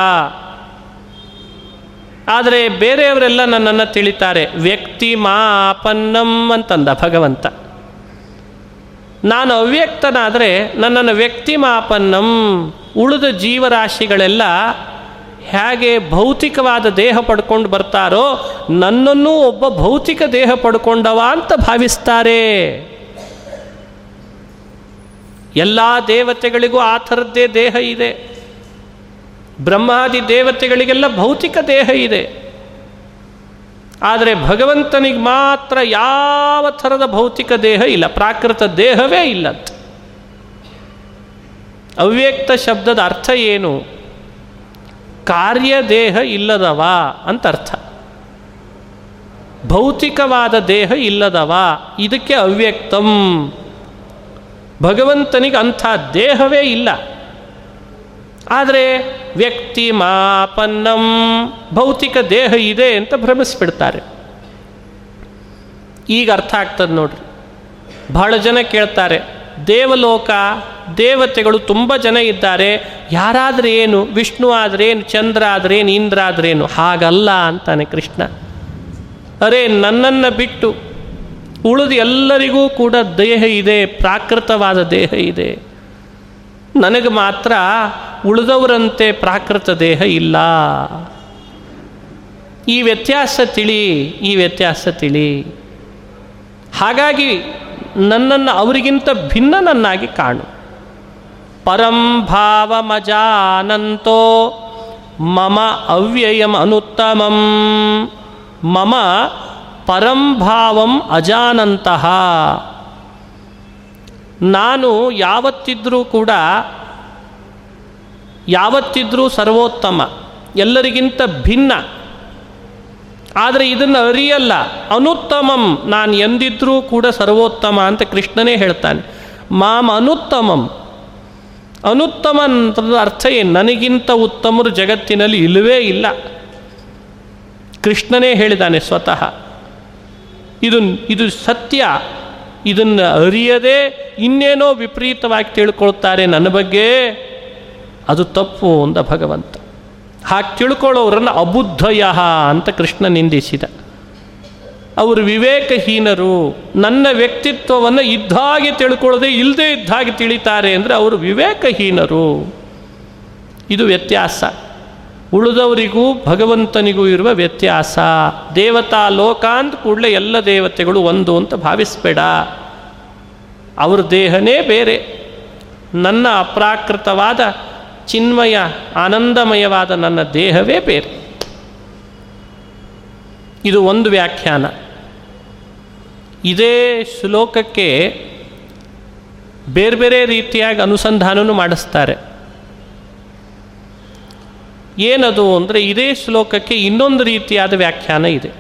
ಆದರೆ ಬೇರೆಯವರೆಲ್ಲ ನನ್ನನ್ನು ತಿಳಿತಾರೆ. ವ್ಯಕ್ತಿ ಮಾಪನ್ನಂ ಅಂತಂದ ಭಗವಂತ. ನಾನು ಅವ್ಯಕ್ತನಾದರೆ ನನ್ನನ್ನು ವ್ಯಕ್ತಿ ಮಾಪನ್ನಂ, ಉಳಿದ ಜೀವರಾಶಿಗಳೆಲ್ಲ ಹೇಗೆ ಭೌತಿಕವಾದ ದೇಹ ಪಡ್ಕೊಂಡು ಬರ್ತಾರೋ ನನ್ನನ್ನು ಒಬ್ಬ ಭೌತಿಕ ದೇಹ ಪಡ್ಕೊಂಡವ ಅಂತ ಭಾವಿಸ್ತಾರೆ. ಎಲ್ಲ ದೇವತೆಗಳಿಗೂ ಆ ಥರದ್ದೇ ದೇಹ ಇದೆ. ಬ್ರಹ್ಮಾದಿ ದೇವತೆಗಳಿಗೆಲ್ಲ ಭೌತಿಕ ದೇಹ ಇದೆ, ಆದರೆ ಭಗವಂತನಿಗೆ ಮಾತ್ರ ಯಾವ ಥರದ ಭೌತಿಕ ದೇಹ ಇಲ್ಲ, ಪ್ರಾಕೃತ ದೇಹವೇ ಇಲ್ಲ. ಅವ್ಯಕ್ತ ಶಬ್ದದ ಅರ್ಥ ಏನು? ಕಾರ್ಯದೇಹ ಇಲ್ಲದವ ಅಂತ ಅರ್ಥ. ಭೌತಿಕವಾದ ದೇಹ ಇಲ್ಲದವ, ಇದಕ್ಕೆ ಅವ್ಯಕ್ತಂ. ಭಗವಂತನಿಗೆ ಅಂಥ ದೇಹವೇ ಇಲ್ಲ. ಆದರೆ ವ್ಯಕ್ತಿ ಮಾಪನ್ನಂ, ಭೌತಿಕ ದೇಹ ಇದೆ ಅಂತ ಭ್ರಮಿಸ್ಬಿಡ್ತಾರೆ. ಈಗ ಅರ್ಥ ಆಗ್ತದೆ ನೋಡ್ರಿ. ಬಹಳ ಜನ ಕೇಳ್ತಾರೆ, ದೇವಲೋಕ, ದೇವತೆಗಳು ತುಂಬ ಜನ ಇದ್ದಾರೆ, ಯಾರಾದ್ರೆ ಏನು, ವಿಷ್ಣು ಆದ್ರೇನು, ಚಂದ್ರ ಆದ್ರೇನು, ಇಂದ್ರ ಆದ್ರೇನು? ಹಾಗಲ್ಲ ಅಂತಾನೆ ಕೃಷ್ಣ. ಅರೆ, ನನ್ನನ್ನು ಬಿಟ್ಟು ಉಳಿದು ಎಲ್ಲರಿಗೂ ಕೂಡ ದೇಹ ಇದೆ, ಪ್ರಾಕೃತವಾದ ದೇಹ ಇದೆ. ನನಗೆ ಮಾತ್ರ ಉಳಿದವರಂತೆ ಪ್ರಾಕೃತ ದೇಹ ಇಲ್ಲ. ಈ ವ್ಯತ್ಯಾಸ ತಿಳಿ, ಈ ವ್ಯತ್ಯಾಸ ತಿಳಿ. ಹಾಗಾಗಿ ನನ್ನನ್ನು ಅವರಿಗಿಂತ ಭಿನ್ನ ನನ್ನಾಗಿ ಕಾಣು. ಪರಂ ಭಾವಮಜಾನಂತೋ ಮಮ ಅವ್ಯಯಂ ಅನುತ್ತಮಂ. ಮಮ ಪರಂಭಾವಂ ಅಜಾನಂತಹ. ನಾನು ಯಾವತ್ತಿದ್ರೂ ಕೂಡ ಯಾವತ್ತಿದ್ರೂ ಸರ್ವೋತ್ತಮ, ಎಲ್ಲರಿಗಿಂತ ಭಿನ್ನ, ಆದರೆ ಇದನ್ನು ಅರಿಯಲ್ಲ. ಅನುತ್ತಮಂ, ನಾನು ಎಂದಿದ್ರೂ ಕೂಡ ಸರ್ವೋತ್ತಮ ಅಂತ ಕೃಷ್ಣನೇ ಹೇಳ್ತಾನೆ. ಮಾಮ ಅನುತ್ತಮಂ, ಅನುತ್ತಮ ಅಂತದ ಅರ್ಥ ಏನು? ನನಗಿಂತ ಉತ್ತಮರು ಜಗತ್ತಿನಲ್ಲಿ ಇಲ್ಲವೇ ಇಲ್ಲ. ಕೃಷ್ಣನೇ ಹೇಳಿದ್ದಾನೆ ಸ್ವತಃ. ಇದು ಇದು ಸತ್ಯ. ಇದನ್ನು ಅರಿಯದೆ ಇನ್ನೇನೋ ವಿಪರೀತವಾಗಿ ತಿಳ್ಕೊಳ್ತಾರೆ ನನ್ನ ಬಗ್ಗೆ, ಅದು ತಪ್ಪು ಅಂತ ಭಗವಂತ. ಹಾಗೆ ತಿಳ್ಕೊಳ್ಳೋರನ್ನು ಅಬುದ್ಧಯಃ ಅಂತ ಕೃಷ್ಣ ನಿಂದಿಸಿದ. ಅವರು ವಿವೇಕಹೀನರು, ನನ್ನ ವ್ಯಕ್ತಿತ್ವವನ್ನು ಇದ್ದಾಗೆ ತಿಳ್ಕೊಳ್ಳದೆ ಇಲ್ಲದೆ ಇದ್ದಾಗೆ ತಿಳಿತಾರೆ ಅಂದರೆ ಅವರು ವಿವೇಕಹೀನರು. ಇದು ವ್ಯತ್ಯಾಸ, ಉಳಿದವರಿಗೂ ಭಗವಂತನಿಗೂ ಇರುವ ವ್ಯತ್ಯಾಸ. ದೇವತಾ ಲೋಕ ಅಂದ ಕೂಡಲೇ ಎಲ್ಲ ದೇವತೆಗಳು ಒಂದು ಅಂತ ಭಾವಿಸ್ಬೇಡ. ಅವ್ರ ದೇಹನೇ ಬೇರೆ. ನನ್ನ ಅಪ್ರಾಕೃತವಾದ ಚಿನ್ಮಯ ಆನಂದಮಯವಾದ ನನ್ನ ದೇಹವೇ ಬೇರೆ. ಇದು ಒಂದು ವ್ಯಾಖ್ಯಾನ. ಇದೇ ಶ್ಲೋಕಕ್ಕೆ ಬೇರೆ ಬೇರೆ ರೀತಿಯಾಗಿ ಅನುಸಂಧಾನವೂ ಮಾಡಿಸ್ತಾರೆ. ಏನದು ಅಂದರೆ, ಇದೇ ಶ್ಲೋಕಕ್ಕೆ ಇನ್ನೊಂದು ರೀತಿಯಾದ ವ್ಯಾಖ್ಯಾನ ಇದೆ.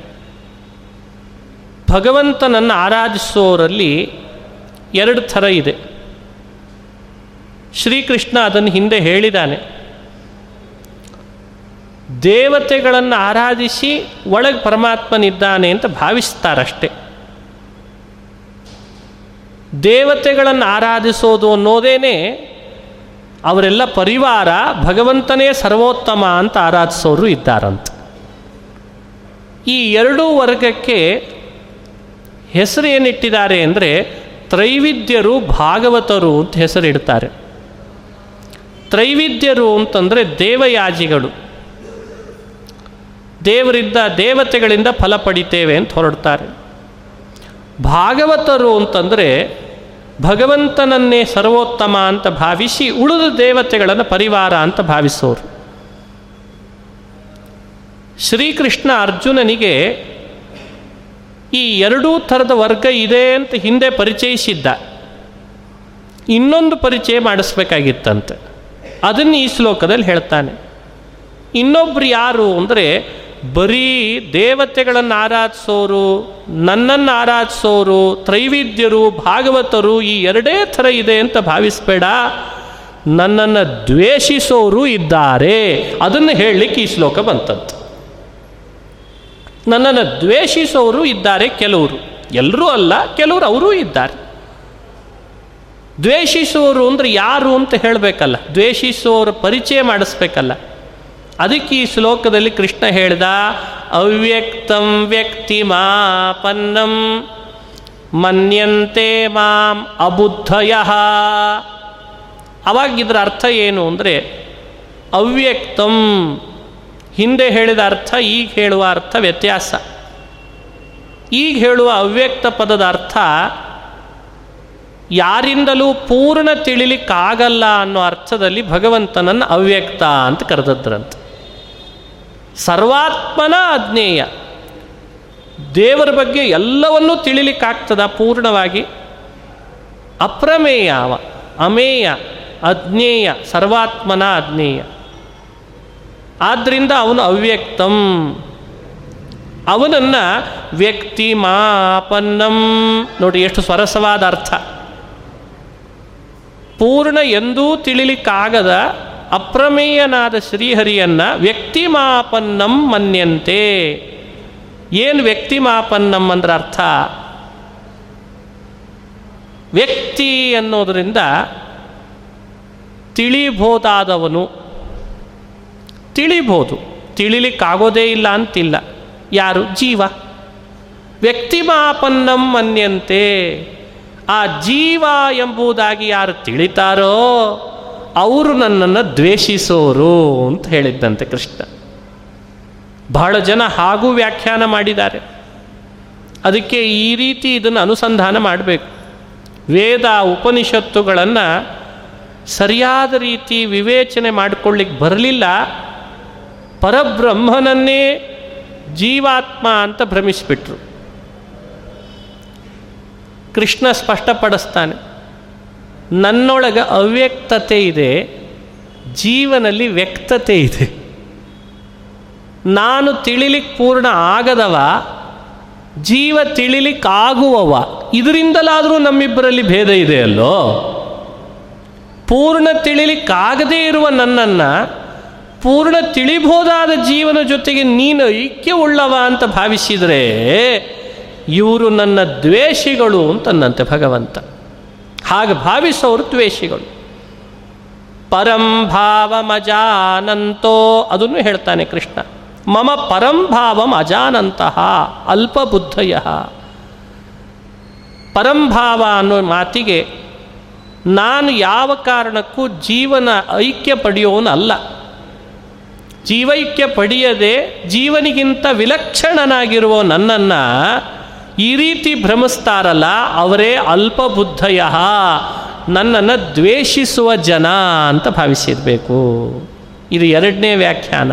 ಭಗವಂತನನ್ನು ಆರಾಧಿಸೋರಲ್ಲಿ ಎರಡು ಥರ ಇದೆ. ಶ್ರೀಕೃಷ್ಣ ಅದನ್ನು ಹಿಂದೆ ಹೇಳಿದ್ದಾನೆ. ದೇವತೆಗಳನ್ನು ಆರಾಧಿಸಿ ಒಳಗೆ ಪರಮಾತ್ಮನಿದ್ದಾನೆ ಅಂತ ಭಾವಿಸ್ತಾರಷ್ಟೆ. ದೇವತೆಗಳನ್ನು ಆರಾಧಿಸೋದು ಅನ್ನೋದೇನೆ ಅವರೆಲ್ಲ ಪರಿವಾರ, ಭಗವಂತನೇ ಸರ್ವೋತ್ತಮ ಅಂತ ಆರಾಧಿಸೋರು ಇದ್ದಾರಂತ. ಈ ಎರಡೂ ವರ್ಗಕ್ಕೆ ಹೆಸರು ಏನಿಟ್ಟಿದ್ದಾರೆ ಅಂದರೆ ತ್ರೈವಿದ್ಯರು, ಭಾಗವತರು ಅಂತ ಹೆಸರಿಡ್ತಾರೆ. ತ್ರೈವಿದ್ಯರು ಅಂತಂದರೆ ದೇವಯಾಜಿಗಳು, ದೇವರಿಂದ ದೇವತೆಗಳಿಂದ ಫಲ ಪಡಿತೇವೆ ಅಂತ ಹೊರಡ್ತಾರೆ. ಭಾಗವತರು ಅಂತಂದರೆ ಭಗವಂತನನ್ನೇ ಸರ್ವೋತ್ತಮ ಅಂತ ಭಾವಿಸಿ ಉಳಿದ ದೇವತೆಗಳನ್ನು ಪರಿವಾರ ಅಂತ ಭಾವಿಸೋರು. ಶ್ರೀಕೃಷ್ಣ ಅರ್ಜುನನಿಗೆ ಈ ಎರಡೂ ಥರದ ವರ್ಗ ಇದೆ ಅಂತ ಹಿಂದೆ ಪರಿಚಯಿಸಿದ್ದ, ಇನ್ನೊಂದು ಪರಿಚಯ ಮಾಡಿಸ್ಬೇಕಾಗಿತ್ತಂತೆ. ಅದನ್ನು ಈ ಶ್ಲೋಕದಲ್ಲಿ ಹೇಳ್ತಾನೆ. ಇನ್ನೊಬ್ರು ಯಾರು ಅಂದರೆ ಬರೀ ದೇವತೆಗಳನ್ನು ಆರಾಧಿಸೋರು, ನನ್ನನ್ನು ಆರಾಧಿಸೋರು, ತ್ರೈವಿದ್ಯರು, ಭಾಗವತರು ಈ ಎರಡೇ ಥರ ಇದೆ ಅಂತ ಭಾವಿಸಬೇಡ, ನನ್ನನ್ನು ದ್ವೇಷಿಸೋರು ಇದ್ದಾರೆ. ಅದನ್ನು ಹೇಳಲಿಕ್ಕೆ ಈ ಶ್ಲೋಕ ಬಂತದ್ದು. ನನ್ನನ್ನು ದ್ವೇಷಿಸೋರು ಇದ್ದಾರೆ ಕೆಲವರು, ಎಲ್ಲರೂ ಅಲ್ಲ, ಕೆಲವರು ಅವರೂ ಇದ್ದಾರೆ. ದ್ವೇಷಿಸೋರು ಅಂದರೆ ಯಾರು ಅಂತ ಹೇಳಬೇಕಲ್ಲ, ದ್ವೇಷಿಸೋರ ಪರಿಚಯ ಮಾಡಿಸ್ಬೇಕಲ್ಲ. ಅದಕ್ಕೆ ಈ ಶ್ಲೋಕದಲ್ಲಿ ಕೃಷ್ಣ ಹೇಳಿದ ಅವ್ಯಕ್ತಂ ವ್ಯಕ್ತಿ ಮಾಪನ್ನಂ ಮನ್ಯಂತೆ ಮಾಂ ಅಬುದ್ಧಯಃ. ಅವಾಗ ಇದರ ಅರ್ಥ ಏನು ಅಂದರೆ ಅವ್ಯಕ್ತಂ, ಹಿಂದೆ ಹೇಳಿದ ಅರ್ಥ ಈಗ ಹೇಳುವ ಅರ್ಥ ವ್ಯತ್ಯಾಸ. ಈಗ ಹೇಳುವ ಅವ್ಯಕ್ತ ಪದದ ಅರ್ಥ ಯಾರಿಂದಲೂ ಪೂರ್ಣ ತಿಳಿಲಿಕ್ಕಾಗಲ್ಲ ಅನ್ನೋ ಅರ್ಥದಲ್ಲಿ ಭಗವಂತನನ್ನು ಅವ್ಯಕ್ತ ಅಂತ ಕರೆದದ್ರಂತೆ. ಸರ್ವಾತ್ಮನ ಅಜ್ಞೇಯ, ದೇವರ ಬಗ್ಗೆ ಎಲ್ಲವನ್ನೂ ತಿಳಿಲಿಕ್ಕಾಗ್ತದ ಪೂರ್ಣವಾಗಿ? ಅಪ್ರಮೇಯ, ಅವ ಅಮೇಯ, ಅಜ್ಞೇಯ, ಸರ್ವಾತ್ಮನ ಅಜ್ಞೇಯ. ಆದ್ದರಿಂದ ಅವನು ಅವ್ಯಕ್ತಂ. ಅವನನ್ನು ವ್ಯಕ್ತಿ ಮಾಪನ್ನಂ, ನೋಡಿ ಎಷ್ಟು ಸರಸವಾದ ಅರ್ಥ, ಪೂರ್ಣ ಎಂದೂ ತಿಳಿಲಿಕ್ಕಾಗದ ಅಪ್ರಮೇಯನಾದ ಶ್ರೀಹರಿಯನ್ನು ವ್ಯಕ್ತಿ ಮಾಪನ್ನಂ ಮನ್ಯಂತೆ. ಏನು ವ್ಯಕ್ತಿ ಮಾಪನ್ನಂ ಅಂದ್ರೆ ಅರ್ಥ? ವ್ಯಕ್ತಿ ಅನ್ನೋದರಿಂದ ತಿಳಿಬೋದಾದವನು, ತಿಳಿಬೋದು, ತಿಳಿಲಿಕ್ಕಾಗೋದೇ ಇಲ್ಲ ಅಂತಿಲ್ಲ. ಯಾರು? ಜೀವ. ವ್ಯಕ್ತಿ ಮಾಪನ್ನಂ ಮನ್ಯಂತೆ, ಆ ಜೀವ ಎಂಬುದಾಗಿ ಯಾರು ತಿಳಿತಾರೋ ಅವರು ನನ್ನನ್ನು ದ್ವೇಷಿಸೋರು ಅಂತ ಹೇಳಿದ್ದಂತೆ ಕೃಷ್ಣ. ಬಹಳ ಜನ ಹಾಗೂ ವ್ಯಾಖ್ಯಾನ ಮಾಡಿದ್ದಾರೆ. ಅದಕ್ಕೆ ಈ ರೀತಿ ಇದನ್ನು ಅನುಸಂಧಾನ ಮಾಡಬೇಕು. ವೇದ ಉಪನಿಷತ್ತುಗಳನ್ನು ಸರಿಯಾದ ರೀತಿ ವಿವೇಚನೆ ಮಾಡಿಕೊಳ್ಳಿಕ್ಕೆ ಬರಲಿಲ್ಲ, ಪರಬ್ರಹ್ಮನನ್ನೇ ಜೀವಾತ್ಮ ಅಂತ ಭ್ರಮಿಸಿಬಿಟ್ರು. ಕೃಷ್ಣ ಸ್ಪಷ್ಟಪಡಿಸ್ತಾನೆ, ನನ್ನೊಳಗೆ ಅವ್ಯಕ್ತತೆ ಇದೆ, ಜೀವನಲ್ಲಿ ವ್ಯಕ್ತತೆ ಇದೆ. ನಾನು ತಿಳಿಲಿಕ್ಕೆ ಪೂರ್ಣ ಆಗದವ, ಜೀವ ತಿಳಿಲಿಕ್ಕಾಗುವವ. ಇದರಿಂದಲಾದರೂ ನಮ್ಮಿಬ್ಬರಲ್ಲಿ ಭೇದ ಇದೆಯಲ್ಲೋ. ಪೂರ್ಣ ತಿಳಿಲಿಕ್ಕಾಗದೇ ಇರುವ ನನ್ನನ್ನು ಪೂರ್ಣ ತಿಳಿಬೋದಾದ ಜೀವನ ಜೊತೆಗೆ ನೀನು ಐಕ್ಯವುಳ್ಳವ ಅಂತ ಭಾವಿಸಿದರೆ ಇವರು ನನ್ನ ದ್ವೇಷಿಗಳು ಅಂತನ್ನಂತೆ ಭಗವಂತ. ಹಾಗೆ ಭಾವಿಸೋರು ದ್ವೇಷಿಗಳು. ಪರಂ ಭಾವಂ ಅಜಾನಂತೋ, ಅದನ್ನು ಹೇಳ್ತಾನೆ ಕೃಷ್ಣ. ಮಮ ಪರಂ ಭಾವಂ ಅಜಾನಂತಃ ಅಲ್ಪಬುದ್ಧಯಃ. ಪರಂಭಾವ ಅನ್ನೋ ಮಾತಿಗೆ ನಾನು ಯಾವ ಕಾರಣಕ್ಕೂ ಜೀವನ ಐಕ್ಯ ಪಡೆಯೋನಲ್ಲ. ಜೀವೈಕ್ಯ ಪಡೆಯದೆ ಜೀವನಿಗಿಂತ ವಿಲಕ್ಷಣನಾಗಿರುವ ನನ್ನನ್ನು ಈ ರೀತಿ ಭ್ರಮಿಸ್ತಾರಲ್ಲ ಅವರೇ ಅಲ್ಪಬುದ್ಧಯ, ನನ್ನನ್ನು ದ್ವೇಷಿಸುವ ಜನ ಅಂತ ಭಾವಿಸಿರಬೇಕು. ಇದು ಎರಡನೇ ವ್ಯಾಖ್ಯಾನ.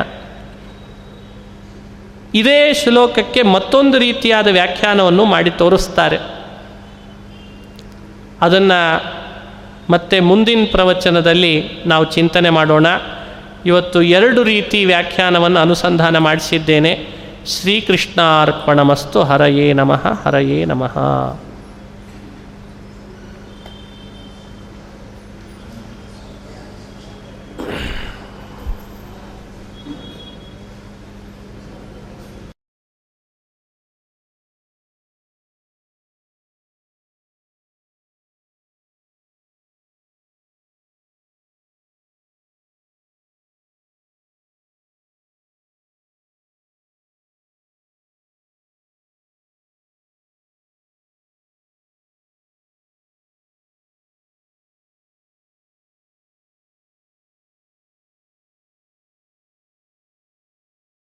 ಇದೇ ಶ್ಲೋಕಕ್ಕೆ ಮತ್ತೊಂದು ರೀತಿಯಾದ ವ್ಯಾಖ್ಯಾನವನ್ನು ಮಾಡಿ ತೋರಿಸ್ತಾರೆ. ಅದನ್ನು ಮತ್ತೆ ಮುಂದಿನ ಪ್ರವಚನದಲ್ಲಿ ನಾವು ಚಿಂತನೆ ಮಾಡೋಣ. ಇವತ್ತು ಎರಡು ರೀತಿ ವ್ಯಾಖ್ಯಾನವನ್ನು ಅನುಸಂಧಾನ ಮಾಡಿಸಿದ್ದೇನೆ. ಶ್ರೀಕೃಷ್ಣಾರ್ಪಣಮಸ್ತು. ಹರಯೇ ನಮಃ, ಹರಯೇ ನಮಃ.